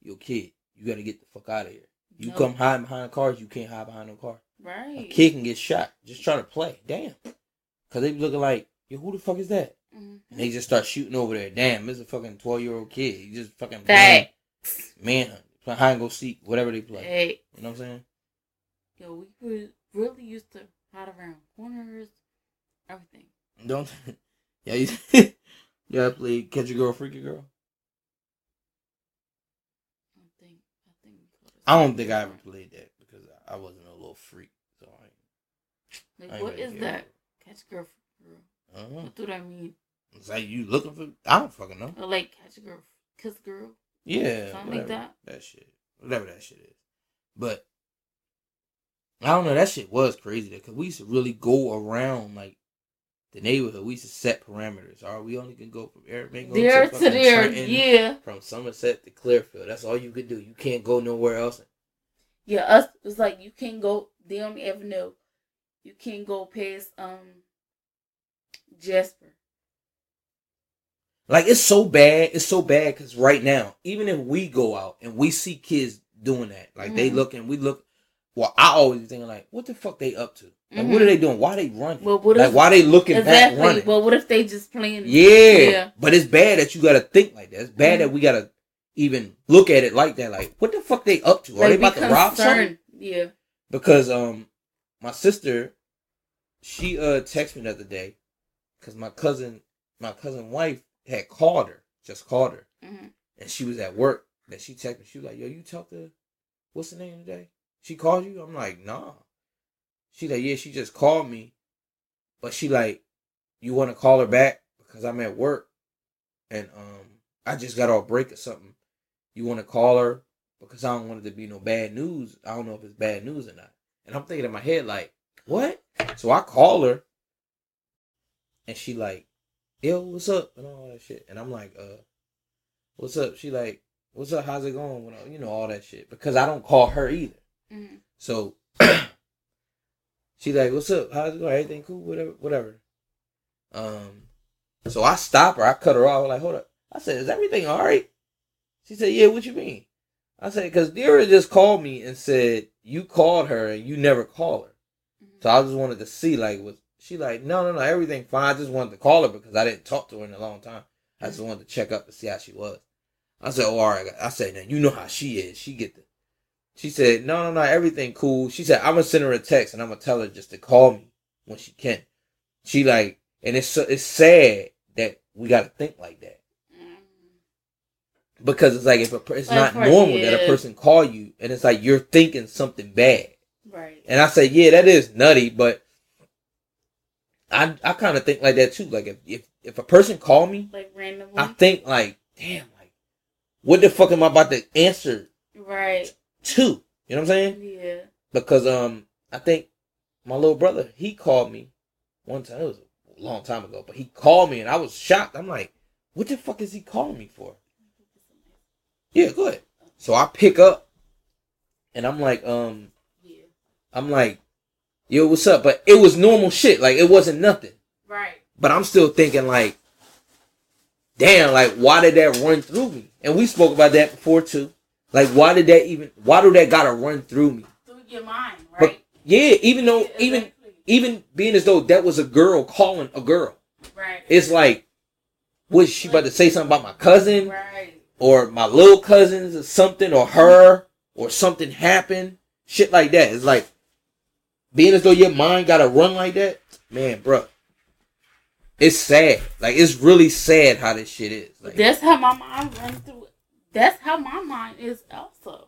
your kid, you gotta get the fuck out of here. You nope. Come hide behind cars, you can't hide behind no car. Right. A kid can get shot just trying to play. Damn. Because they be looking like, yo, who the fuck is that? Mm-hmm. And they just start shooting over there. Damn, it's a fucking twelve-year-old kid. He just fucking playing manhunt, play hide and go seek, whatever they play. Hey. You know what I'm saying? Yo, we were really used to hide around corners, everything. Don't. Yeah, you, you gotta play Catch a Girl, Freaky Girl. I don't think I, think I, don't think I ever played that because I wasn't a little freak. So I, like, I what is care. That? Catch a Girl, Freaky Girl. Uh-huh. What do that mean? It's like you looking for. I don't fucking know. Or like Catch a Girl, Kiss a Girl. Yeah. Something whatever, like that. That shit. Whatever that shit is. But I don't know. That shit was crazy because we used to really go around like the neighborhood. We used to set parameters. All right, we only can go from Aramingo there to, to there. Trenton, yeah. From Somerset to Clearfield. That's all you could do. You can't go nowhere else. Yeah, us was like you can't go down the avenue. You can't go past um Jasper. Like it's so bad. It's so bad because right now, even if we go out and we see kids doing that, like mm-hmm. they look and we look. Well, I always be thinking like, what the fuck they up to? Like, mm-hmm. what are they doing? Why are they running? Well, what like, if, why are they looking exactly. back running? Well, what if they just playing? Yeah. yeah. But it's bad that you got to think like that. It's bad mm-hmm. that we got to even look at it like that. Like, what the fuck they up to? Are like, they about to rob something? Yeah. Because um, my sister, she uh texted me the other day because my cousin, my cousin wife had called her, just called her. Mm-hmm. And she was at work. And she texted me. She was like, yo, you talk to, what's the name today? She called you? I'm like, nah. She like, yeah, she just called me. But she like, you want to call her back? Because I'm at work. And um, I just got off break or something. You want to call her? Because I don't want it to be no bad news. I don't know if it's bad news or not. And I'm thinking in my head like, what? So I call her. And she like, yo, what's up? And all that shit. And I'm like, uh, what's up? She like, what's up? How's it going? You know, all that shit. Because I don't call her either. Mm-hmm. So she like, what's up? How's it going? Everything cool? Whatever, whatever. Um, so I stop her. I cut her off. I'm like, hold up. I said, is everything all right? She said, yeah. What you mean? I said, because Deira just called me and said you called her and you never called her. Mm-hmm. So I just wanted to see like, was she like, no, no, no, everything fine. I just wanted to call her because I didn't talk to her in a long time. Mm-hmm. I just wanted to check up to see how she was. I said, oh, all right. I said, now you know how she is. She get the. She said, no, no, no, everything cool. She said, I'm going to send her a text, and I'm going to tell her just to call me when she can. She like, and it's so, it's sad that we got to think like that. Mm. Because it's like, if a per- it's well, not normal that a person call you, and it's like, you're thinking something bad. Right. And I say, yeah, that is nutty, but I I kind of think like that, too. Like, if, if, if a person call me, like randomly, I think like, damn, like, what the fuck am I about to answer? Right. Two, you know what I'm saying? Yeah. Because um, I think my little brother, he called me one time. It was a long time ago, but he called me and I was shocked. I'm like, what the fuck is he calling me for? Yeah, go ahead. So I pick up and I'm like, um, yeah. I'm like, yo, what's up? But it was normal shit. Like, it wasn't nothing. Right. But I'm still thinking like, damn, like, why did that run through me? And we spoke about that before too. Like, why did that even, why do that gotta run through me? Through your mind, right? But, yeah, even though, exactly. even even being as though that was a girl calling a girl. Right. It's like, was she about to say something about my cousin? Right. Or my little cousins or something, or her, or something happened? Shit like that. It's like, being as though your mind gotta run like that? Man, bro. It's sad. Like, it's really sad how this shit is. Like, that's how my mind runs through. That's how my mind is also.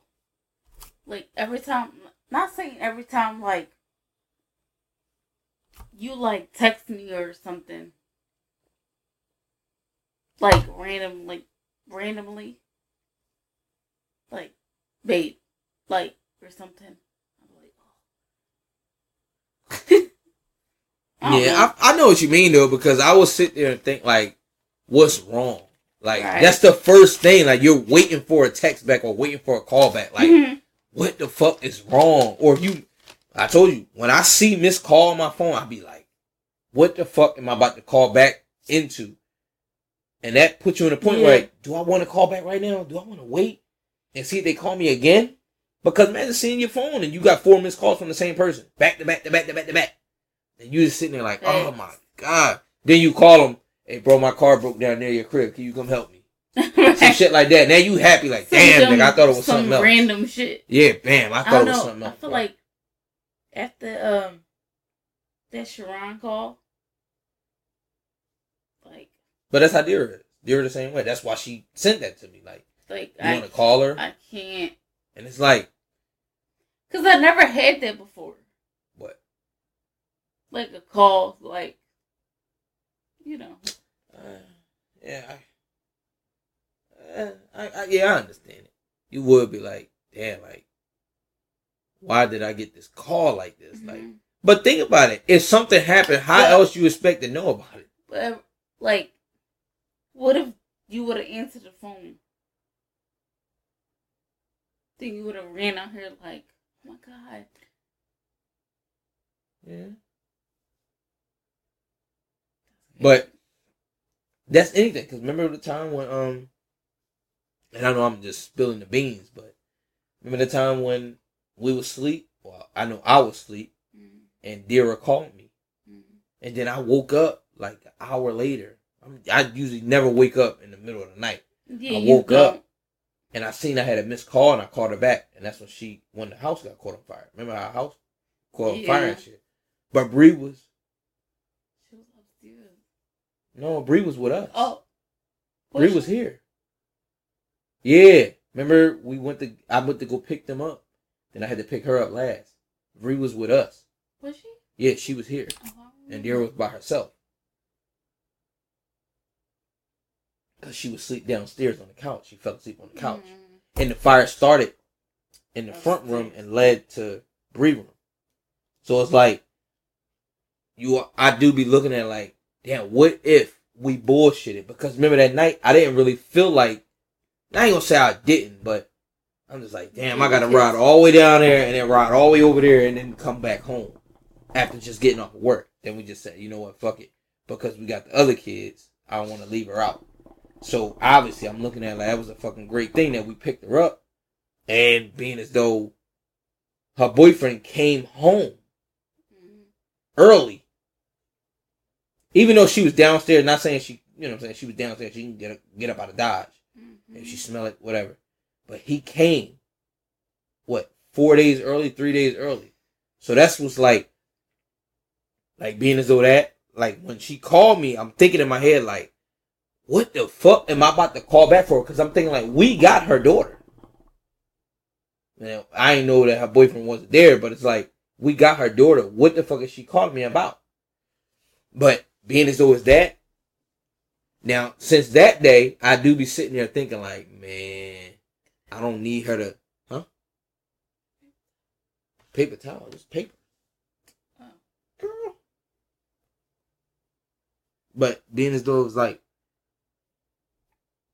Like, every time, not saying every time, like, you, like, text me or something. Like, random, like, randomly. Like, babe, like, or something. I'm like, oh. Yeah, I, I know what you mean, though, because I will sit there and think, like, what's wrong? Like, right. That's the first thing. Like, you're waiting for a text back or waiting for a call back. Like, mm-hmm. What the fuck is wrong? Or if you, I told you, when I see missed call on my phone, I be like, what the fuck am I about to call back into? And that puts you in a point yeah. where, like, do I want to call back right now? Do I want to wait and see if they call me again? Because, man, it's seeing your phone and you got four missed calls from the same person. Back to back to back to back to back. And you just sitting there like, thanks. Oh, my God. Then you call him, hey, bro, my car broke down near your crib. Can you come help me? Right. Some shit like that. Now you happy like, some damn, dumb, nigga, I thought it was some something else. Some random shit. Yeah, bam, I thought I it was know. something else. I feel bro. like after um, that Sharon call, like... But that's how Deera is. Deera the same way. That's why she sent that to me. Like, like you want to call her? I can't. And it's like... Because I never had that before. What? Like a call, like... You know. Uh, yeah, I, uh, I, I, yeah, I understand it. You would be like, damn, like, why did I get this call like this? Mm-hmm. Like, but think about it. If something happened, how but, else you expect to know about it? But, like, what if you would have answered the phone? Then you would have ran out here like, oh my God. Yeah. But that's anything, because remember the time when, um, and I know I'm just spilling the beans, but remember the time when we was asleep? Well, I know I was asleep, mm-hmm. and Deera called me. Mm-hmm. And then I woke up like an hour later. I'm, I usually never wake up in the middle of the night. Yeah, I woke up, and I seen I had a missed call, and I called her back. And that's when she, when the house got caught on fire. Remember our house caught on yeah. fire and shit? But Bree was. No, Bree was with us. Oh. Bree was here. Yeah. Remember, we went to, I went to go pick them up. Then I had to pick her up last. Bree was with us. Was she? Yeah, she was here. Uh-huh. And Deera was by herself. Because she was asleep downstairs on the couch. She fell asleep on the couch. Mm-hmm. And the fire started in the That's front room and led to Bree room. So it's like, you, are, I do be looking at like, damn, what if we bullshitted? Because remember that night, I didn't really feel like, I ain't gonna say I didn't, but I'm just like, damn, I gotta ride all the way down there and then ride all the way over there and then come back home after just getting off of work. Then we just said, you know what, fuck it. Because we got the other kids, I don't want to leave her out. So obviously I'm looking at it like that was a fucking great thing that we picked her up. And being as though her boyfriend came home early. Even though she was downstairs, not saying she, you know what I'm saying, she was downstairs, she can get up, get up out of Dodge. Mm-hmm. If she smell it, whatever. But he came, what, four days early, three days early. So that's what's like, like being as though that, like when she called me, I'm thinking in my head like, what the fuck am I about to call back for? Because I'm thinking like, we got her daughter. Now, I ain't know that her boyfriend wasn't there, but it's like, we got her daughter. What the fuck is she calling me about? But being as though it's that. Now, since that day, I do be sitting there thinking like, man, I don't need her to, huh? Paper towel, it's paper. Oh. Girl. But being as though it was like,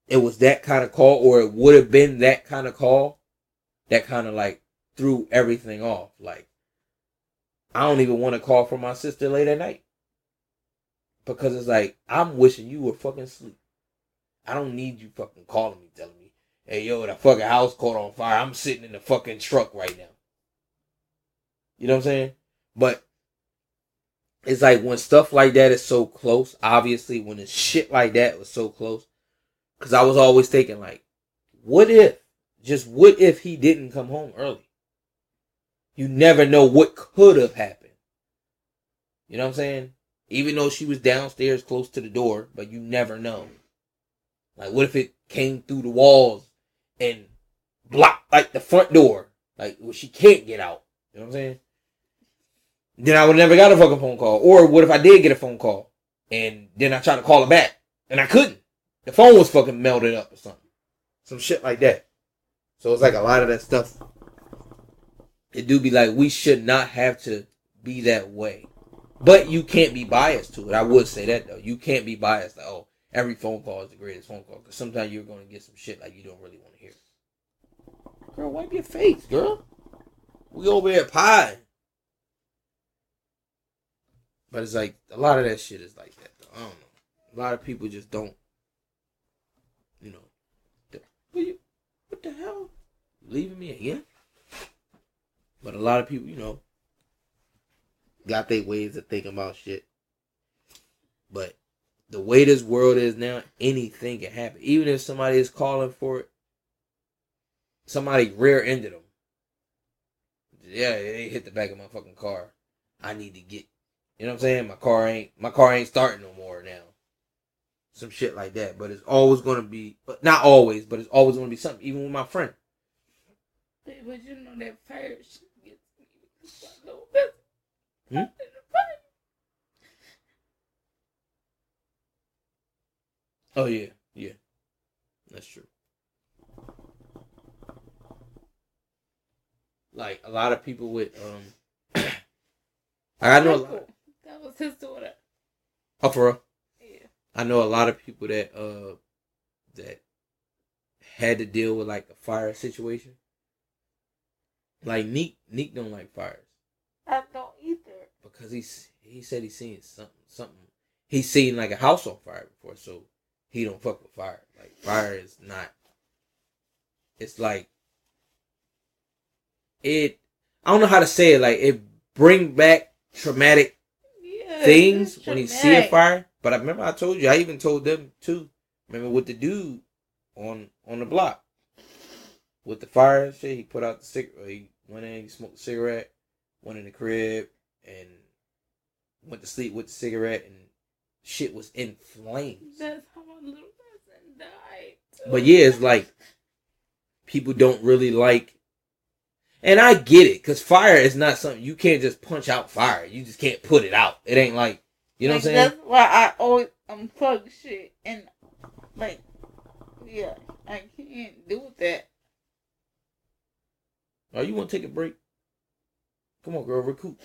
it was that kind of call, or it would have been that kind of call, that kind of like threw everything off. Like, I don't even want to call for my sister late at night. Because it's like, I'm wishing you were fucking asleep. I don't need you fucking calling me, telling me, hey, yo, the fucking house caught on fire. I'm sitting in the fucking truck right now. You know what I'm saying? But it's like when stuff like that is so close, obviously, when it's shit like that was so close, because I was always thinking, like, what if, just what if he didn't come home early? You never know what could have happened. You know what I'm saying? Even though she was downstairs close to the door, but you never know. Like, what if it came through the walls and blocked, like, the front door? Like, well, she can't get out. You know what I'm saying? Then I would never got a fucking phone call. Or what if I did get a phone call? And then I tried to call her back. And I couldn't. The phone was fucking melted up or something. Some shit like that. So it's like a lot of that stuff. It do be like, we should not have to be that way. But you can't be biased to it. I would say that, though. You can't be biased. Like, oh, every phone call is the greatest phone call. Because sometimes you're going to get some shit like you don't really want to hear. Girl, wipe your face, girl. We over here pie. But it's like, a lot of that shit is like that, though. I don't know. A lot of people just don't, you know. What, you, what the hell? You leaving me again? But a lot of people, you know, got their ways of thinking about shit. But the way this world is now, anything can happen. Even if somebody is calling for it, somebody rear-ended them. Yeah, they hit the back of my fucking car. I need to get, you know what I'm saying? My car ain't, my car ain't starting no more now. Some shit like that. But it's always going to be, not always, but it's always going to be something, even with my friend. But you know that fire shit gets me with this little bit. Hmm? Oh, yeah, yeah. That's true. Like, a lot of people with, um... I know a lot of, that was his daughter. Oh, for real? Yeah. I know a lot of people that, uh... that had to deal with, like, a fire situation. Like, Neek, Neek don't like fires. I don't either. Because he's, he said he's seen something, something... He's seen, like, a house on fire before, so... He don't fuck with fire. Like, fire is not... It's like... It... I don't know how to say it. Like, it bring back traumatic yeah, things when traumatic. He see a fire. But I remember I told you. I even told them, too. Remember with the dude on on the block. With the fire and shit. He put out the cigarette. He went in, he smoked a cigarette. Went in the crib. And went to sleep with the cigarette. And shit was in flames. That's how my little person died. Too. But yeah, it's like people don't really like, and I get it, cause fire is not something you can't just punch out. Fire, you just can't put it out. It ain't like you know like, what I'm saying. That's why I always unplug shit and like, yeah, I can't do that. Oh, you want to take a break? Come on, girl, recoup.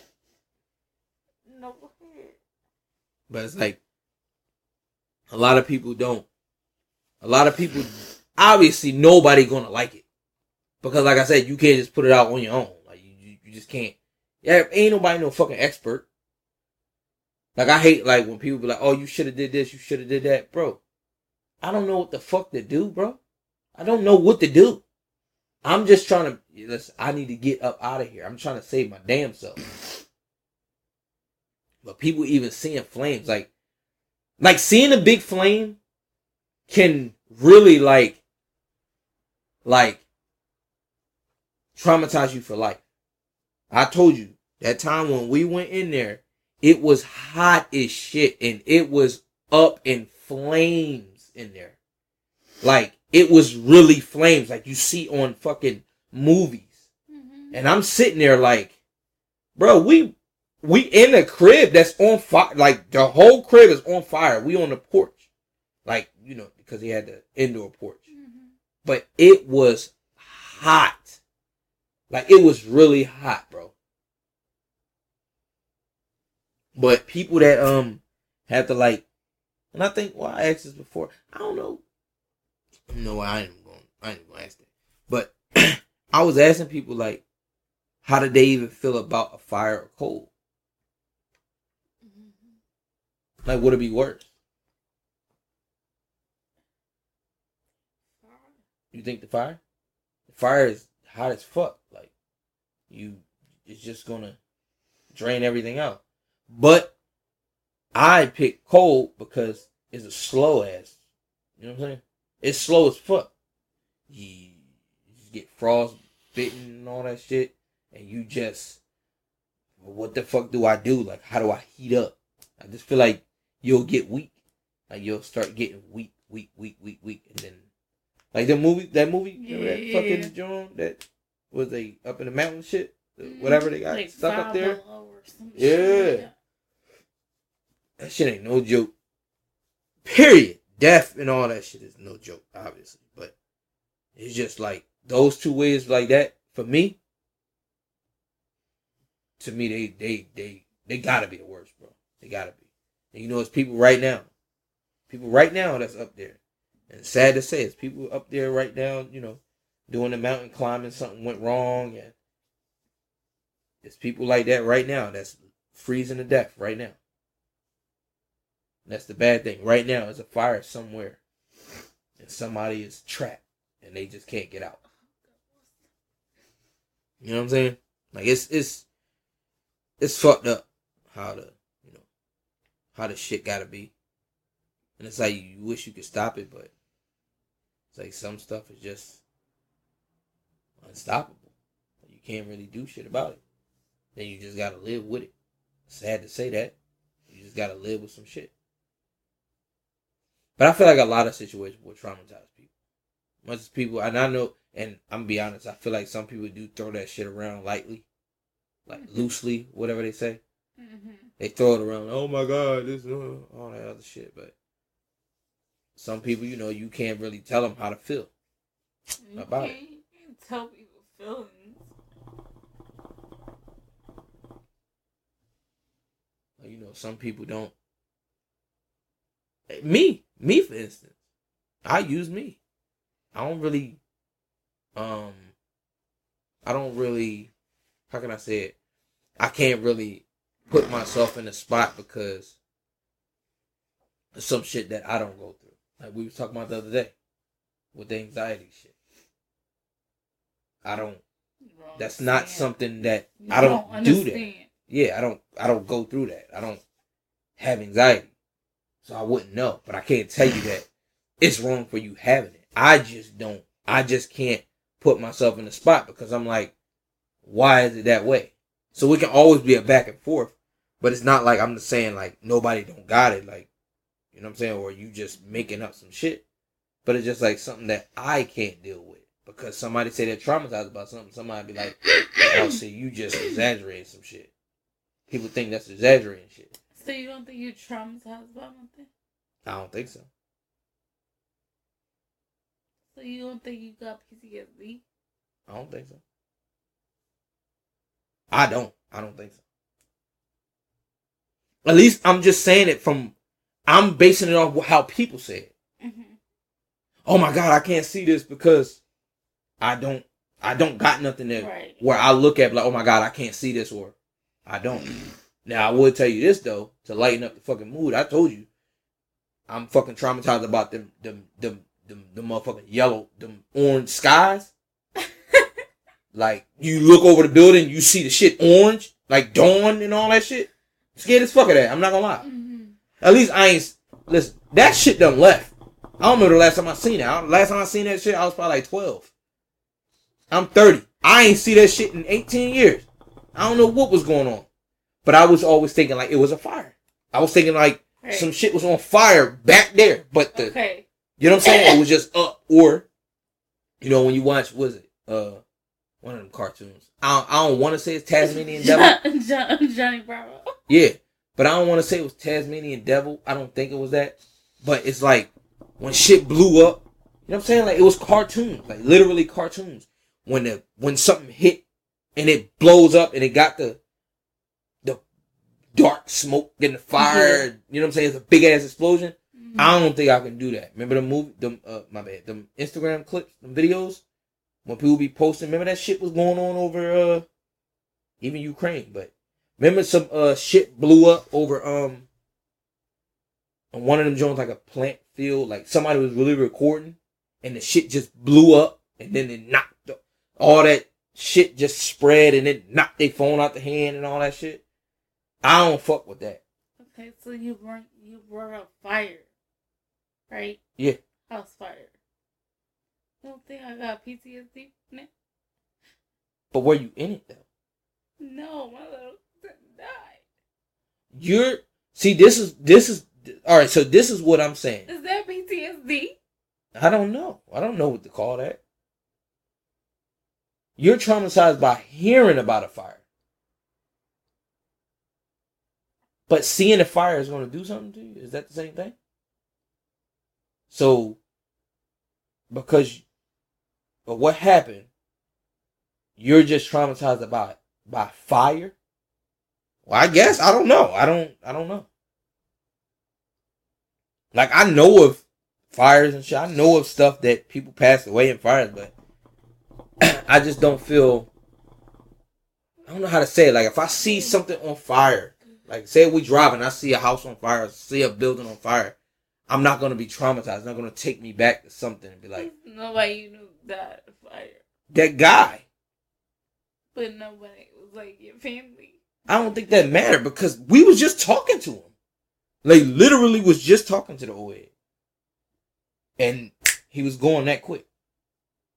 No. But it's like, a lot of people don't. A lot of people, obviously, nobody gonna like it. Because like I said, you can't just put it out on your own. Like, you you just can't. Yeah, ain't nobody no fucking expert. Like, I hate, like, when people be like, oh, you should've did this, you should've did that. Bro, I don't know what the fuck to do, bro. I don't know what to do. I'm just trying to, listen, I need to get up out of here. I'm trying to save my damn self. But people even seeing flames, like, like seeing a big flame can really, like, like, traumatize you for life. I told you, that time when we went in there, it was hot as shit, and it was up in flames in there. Like, it was really flames, like you see on fucking movies. Mm-hmm. And I'm sitting there like, bro, we... We in a crib that's on fire. Like, the whole crib is on fire. We on the porch. Like, you know, because he had the indoor porch. Mm-hmm. But it was hot. Like, it was really hot, bro. But people that, um, have to, like, and I think, well, I asked this before. I don't know. No, I ain't going I ain't going to ask that. But I was asking people, like, how did they even feel about a fire or cold? Like, would it be worse? You think the fire? The fire is hot as fuck. Like, you, it's just gonna drain everything out. But I pick cold because it's a slow ass. You know what I'm saying? It's slow as fuck. You get frostbitten and all that shit, and you just, what the fuck do I do? Like, how do I heat up? I just feel like you'll get weak. Like, you'll start getting weak, weak, weak, weak, weak. And then, like, the movie, that movie, you yeah. know that fucking joint that was they up in the mountain shit? Mm-hmm. Whatever they got like stuck up there? Yeah. Shit like that. That shit ain't no joke. Period. Death and all that shit is no joke, obviously. But it's just like, those two ways like that, for me, to me, they, they, they, they gotta be the worst, bro. They gotta be. And you know, it's people right now. People right now that's up there. And sad to say, it's people up there right now, you know, doing the mountain climbing, something went wrong. And it's people like that right now that's freezing to death right now. And that's the bad thing. Right now, there's a fire somewhere. And somebody is trapped. And they just can't get out. You know what I'm saying? Like, it's, it's, it's fucked up how the, you know, how the shit gotta be. And it's like, you wish you could stop it, but it's like some stuff is just unstoppable. You can't really do shit about it. Then you just gotta live with it. Sad to say that. You just gotta live with some shit. But I feel like a lot of situations will traumatize people. Much as people, and I know, and I'm gonna be honest, I feel like some people do throw that shit around lightly. Like, mm-hmm. loosely, whatever they say. Mm-hmm. They throw it around, oh my God, this, all that other shit, but some people, you know, you can't really tell them how to feel you about can't, it. You can't tell people feelings. You know, some people don't. Me, me for instance, I use me. I don't really, um, I don't really. How can I say it? I can't really put myself in a spot because of some shit that I don't go through. Like we were talking about the other day with the anxiety shit. I don't, that's not something that I don't do that. Yeah, I don't, I don't go through that. I don't have anxiety. So I wouldn't know, but I can't tell you that it's wrong for you having it. I just don't, I just can't put myself in the spot because I'm like, why is it that way? So it can always be a back and forth, but it's not like I'm just saying like nobody don't got it. Like, you know what I'm saying? Or you just making up some shit. But it's just like something that I can't deal with. Because somebody say they're traumatized about something. Somebody be like, oh, see, you just exaggerating some shit. People think that's exaggerating shit. So you don't think you're traumatized about something? I don't think so. So you don't think you got P T S D? I don't think so. I don't. I don't think so. At least I'm just saying it from... I'm basing it on how people say it. Mm-hmm. Oh my God, I can't see this because I don't, I don't got nothing there right. Where I look at like, oh my God, I can't see this or I don't. Now I would tell you this though, to lighten up the fucking mood. I told you, I'm fucking traumatized about them, them, them, them, them motherfucking yellow, them orange skies. Like you look over the building, you see the shit orange, like dawn and all that shit. I'm scared as fuck of that. I'm not gonna lie. Mm-hmm. At least I ain't, listen, that shit done left. I don't remember the last time I seen that. Last time I seen that shit, I was probably like twelve. I'm thirty. I ain't see that shit in eighteen years. I don't know what was going on. But I was always thinking like it was a fire. I was thinking like right. some shit was on fire back there. But the, okay. You know what I'm saying? It was just up. Or, you know, when you watch, what is it? Uh, one of them cartoons. I don't, I don't want to say it's Tasmanian Devil. John, Johnny Bravo. Yeah. But I don't want to say it was Tasmanian Devil. I don't think it was that. But it's like when shit blew up, you know what I'm saying? Like it was cartoons, like literally cartoons. When the when something hit and it blows up and it got the the dark smoke and the fire, mm-hmm. you know what I'm saying? It's a big ass explosion. Mm-hmm. I don't think I can do that. Remember the movie, them uh, my bad, them Instagram clips, them videos when people be posting. Remember that shit was going on over uh even Ukraine, but. Remember some uh shit blew up over um on one of them joints like a plant field, like somebody was really recording and the shit just blew up and then it knocked up. All that shit just spread and it knocked their phone out the hand and all that shit. I don't fuck with that. Okay, so you brought you brought up fire, right? Yeah. House fire. You don't think I got P T S D from it? But were you in it though? No, my little died. You're see this is this is all right, so this is what I'm saying. Is that P T S D? I don't know. I don't know what to call that. You're traumatized by hearing about a fire. But seeing a fire is going to do something to you? Is that the same thing? So because but what happened? You're just traumatized about it. By fire? Well, I guess. I don't know. I don't I don't know. Like, I know of fires and shit. I know of stuff that people passed away in fires, but I just don't feel... I don't know how to say it. Like, if I see something on fire, like, say we driving, I see a house on fire, see a building on fire, I'm not going to be traumatized. It's not going to take me back to something and be like... Nobody knew that fire. That guy. But nobody... like your family. I don't think that mattered because we was just talking to him. Like, literally was just talking to the old head. And he was going that quick.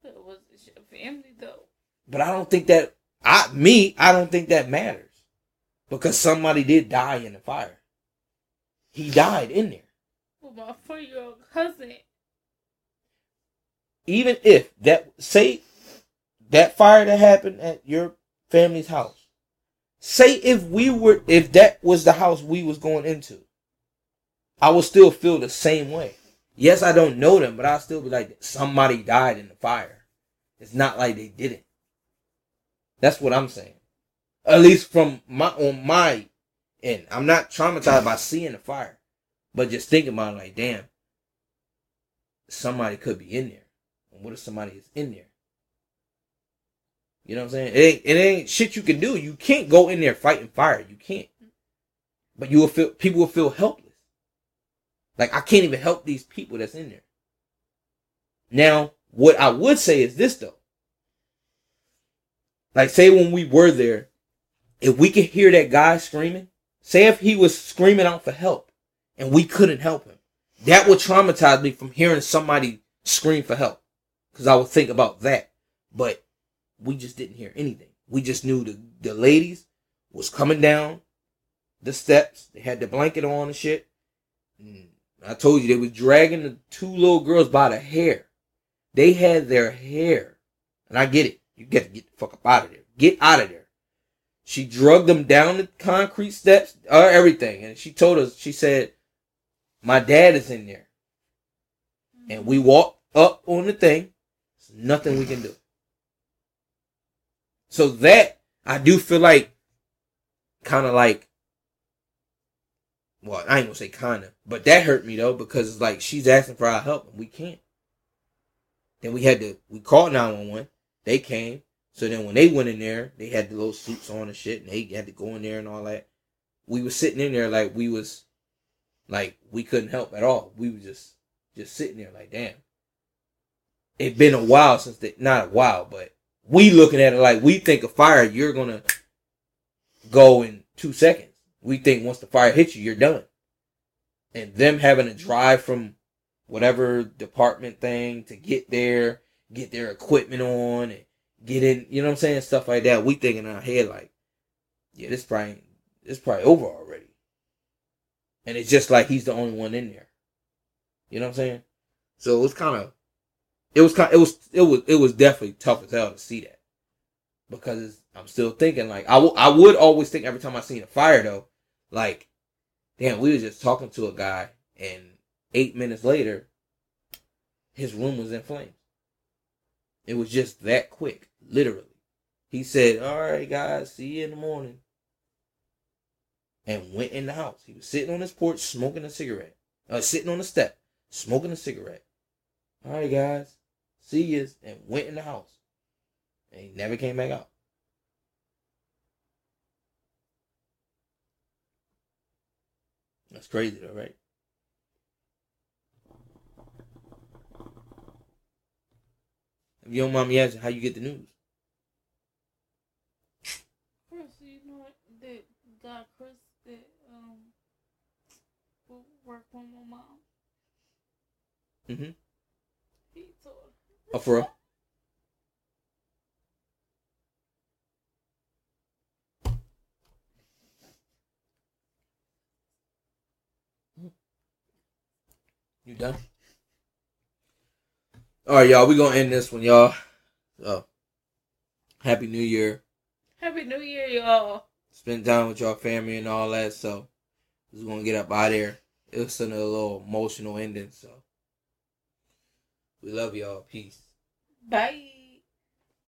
But was it your family, though? But I don't think that... I Me, I don't think that matters. Because somebody did die in the fire. He died in there. Well, my four-year-old cousin... Even if that... Say, that fire that happened at your family's house. Say if we were... If that was the house we was going into. I would still feel the same way. Yes, I don't know them, but I'll still be like, somebody died in the fire. It's not like they didn't. That's what I'm saying. At least from my on my end. I'm not traumatized by seeing the fire. But just thinking about it like, damn, somebody could be in there. And what if somebody is in there? You know what I'm saying? It ain't, it ain't shit you can do. You can't go in there fighting fire. You can't. But you will feel people will feel helpless. Like, I can't even help these people that's in there. Now, what I would say is this, though. Like, say when we were there, if we could hear that guy screaming, say if he was screaming out for help and we couldn't help him, that would traumatize me from hearing somebody scream for help. Because I would think about that. But we just didn't hear anything. We just knew the, the ladies was coming down the steps. They had the blanket on and shit. And I told you, they was dragging the two little girls by the hair. They had their hair. And I get it. You got to get the fuck up out of there. Get out of there. She drugged them down the concrete steps, or everything. And she told us, she said, my dad is in there. And we walked up on the thing. There's nothing we can do. So that, I do feel like, kind of like, well, I ain't gonna say kinda, but that hurt me though, because it's like she's asking for our help and we can't. Then we had to, we called nine one one. They came. So then when they went in there, they had the little suits on and shit, and they had to go in there and all that. We were sitting in there like we was, like we couldn't help at all. We were just, just sitting there like, damn. It been a while since they, not a while, but we looking at it like we think of fire, you're gonna go in two seconds. We think once the fire hits you, you're done. And them having to drive from whatever department thing to get there, get their equipment on, and get in, you know what I'm saying? Stuff like that. We think in our head like, yeah, this probably, this probably over already. And it's just like he's the only one in there. You know what I'm saying? So it was kind of, it was kind, it was, it was, it was definitely tough as hell to see that. Because I'm still thinking like, I, w- I would always think every time I seen a fire though, like, damn, we were just talking to a guy, and eight minutes later, his room was in flames. It was just that quick, literally. He said, all right, guys, see you in the morning. And went in the house. He was sitting on his porch, smoking a cigarette. Uh, sitting on the step, smoking a cigarette. All right, guys, see you. And went in the house. And he never came back out. That's crazy though, right? If your mommy asks you how you get the news. First, you know that guy Chris that um will work on my mom. Mm-hmm. He told her. Oh, for real? You done? Alright, y'all. We're going to end this one, y'all. So, Happy New Year. Happy New Year, y'all. Spend time with y'all family and all that. So, we're going to get up out of here. It was another little emotional ending. So, we love y'all. Peace. Bye.